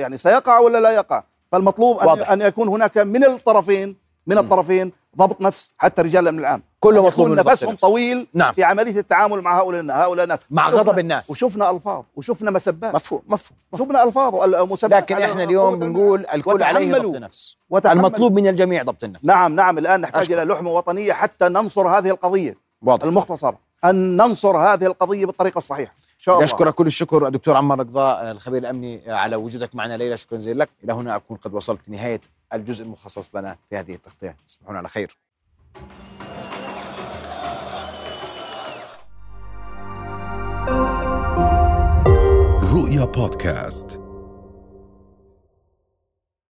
يعني سيقع ولا لا يقع. فالمطلوب أن, أن يكون هناك من الطرفين من الطرفين ضبط نفس، حتى رجال الأمن العام كله مطلوب منهم نفسهم طويل. نعم. في عمليه التعامل مع هؤلاء هؤلاء نفسهم. مع غضب الناس وشفنا الفاظ وشفنا مسبات. مفهوم مفهوم شفنا الفاظ ومسبات، لكن احنا اليوم بنقول الكل عليه ضبط نفس، المطلوب من الجميع ضبط النفس. نعم نعم الان نحتاج الى لحمه وطنيه حتى ننصر هذه القضيه. واضح. المختصر ان ننصر هذه القضيه بالطريقه الصحيحه. أشكرك كل الشكر دكتور عمار القضاة الخبير الأمني على وجودك معنا ليلى، شكرا جزيلا لك. إلى هنا أكون قد وصلت لنهاية الجزء المخصص لنا في هذه التغطية، تصبحون على خير. رؤيا بودكاست.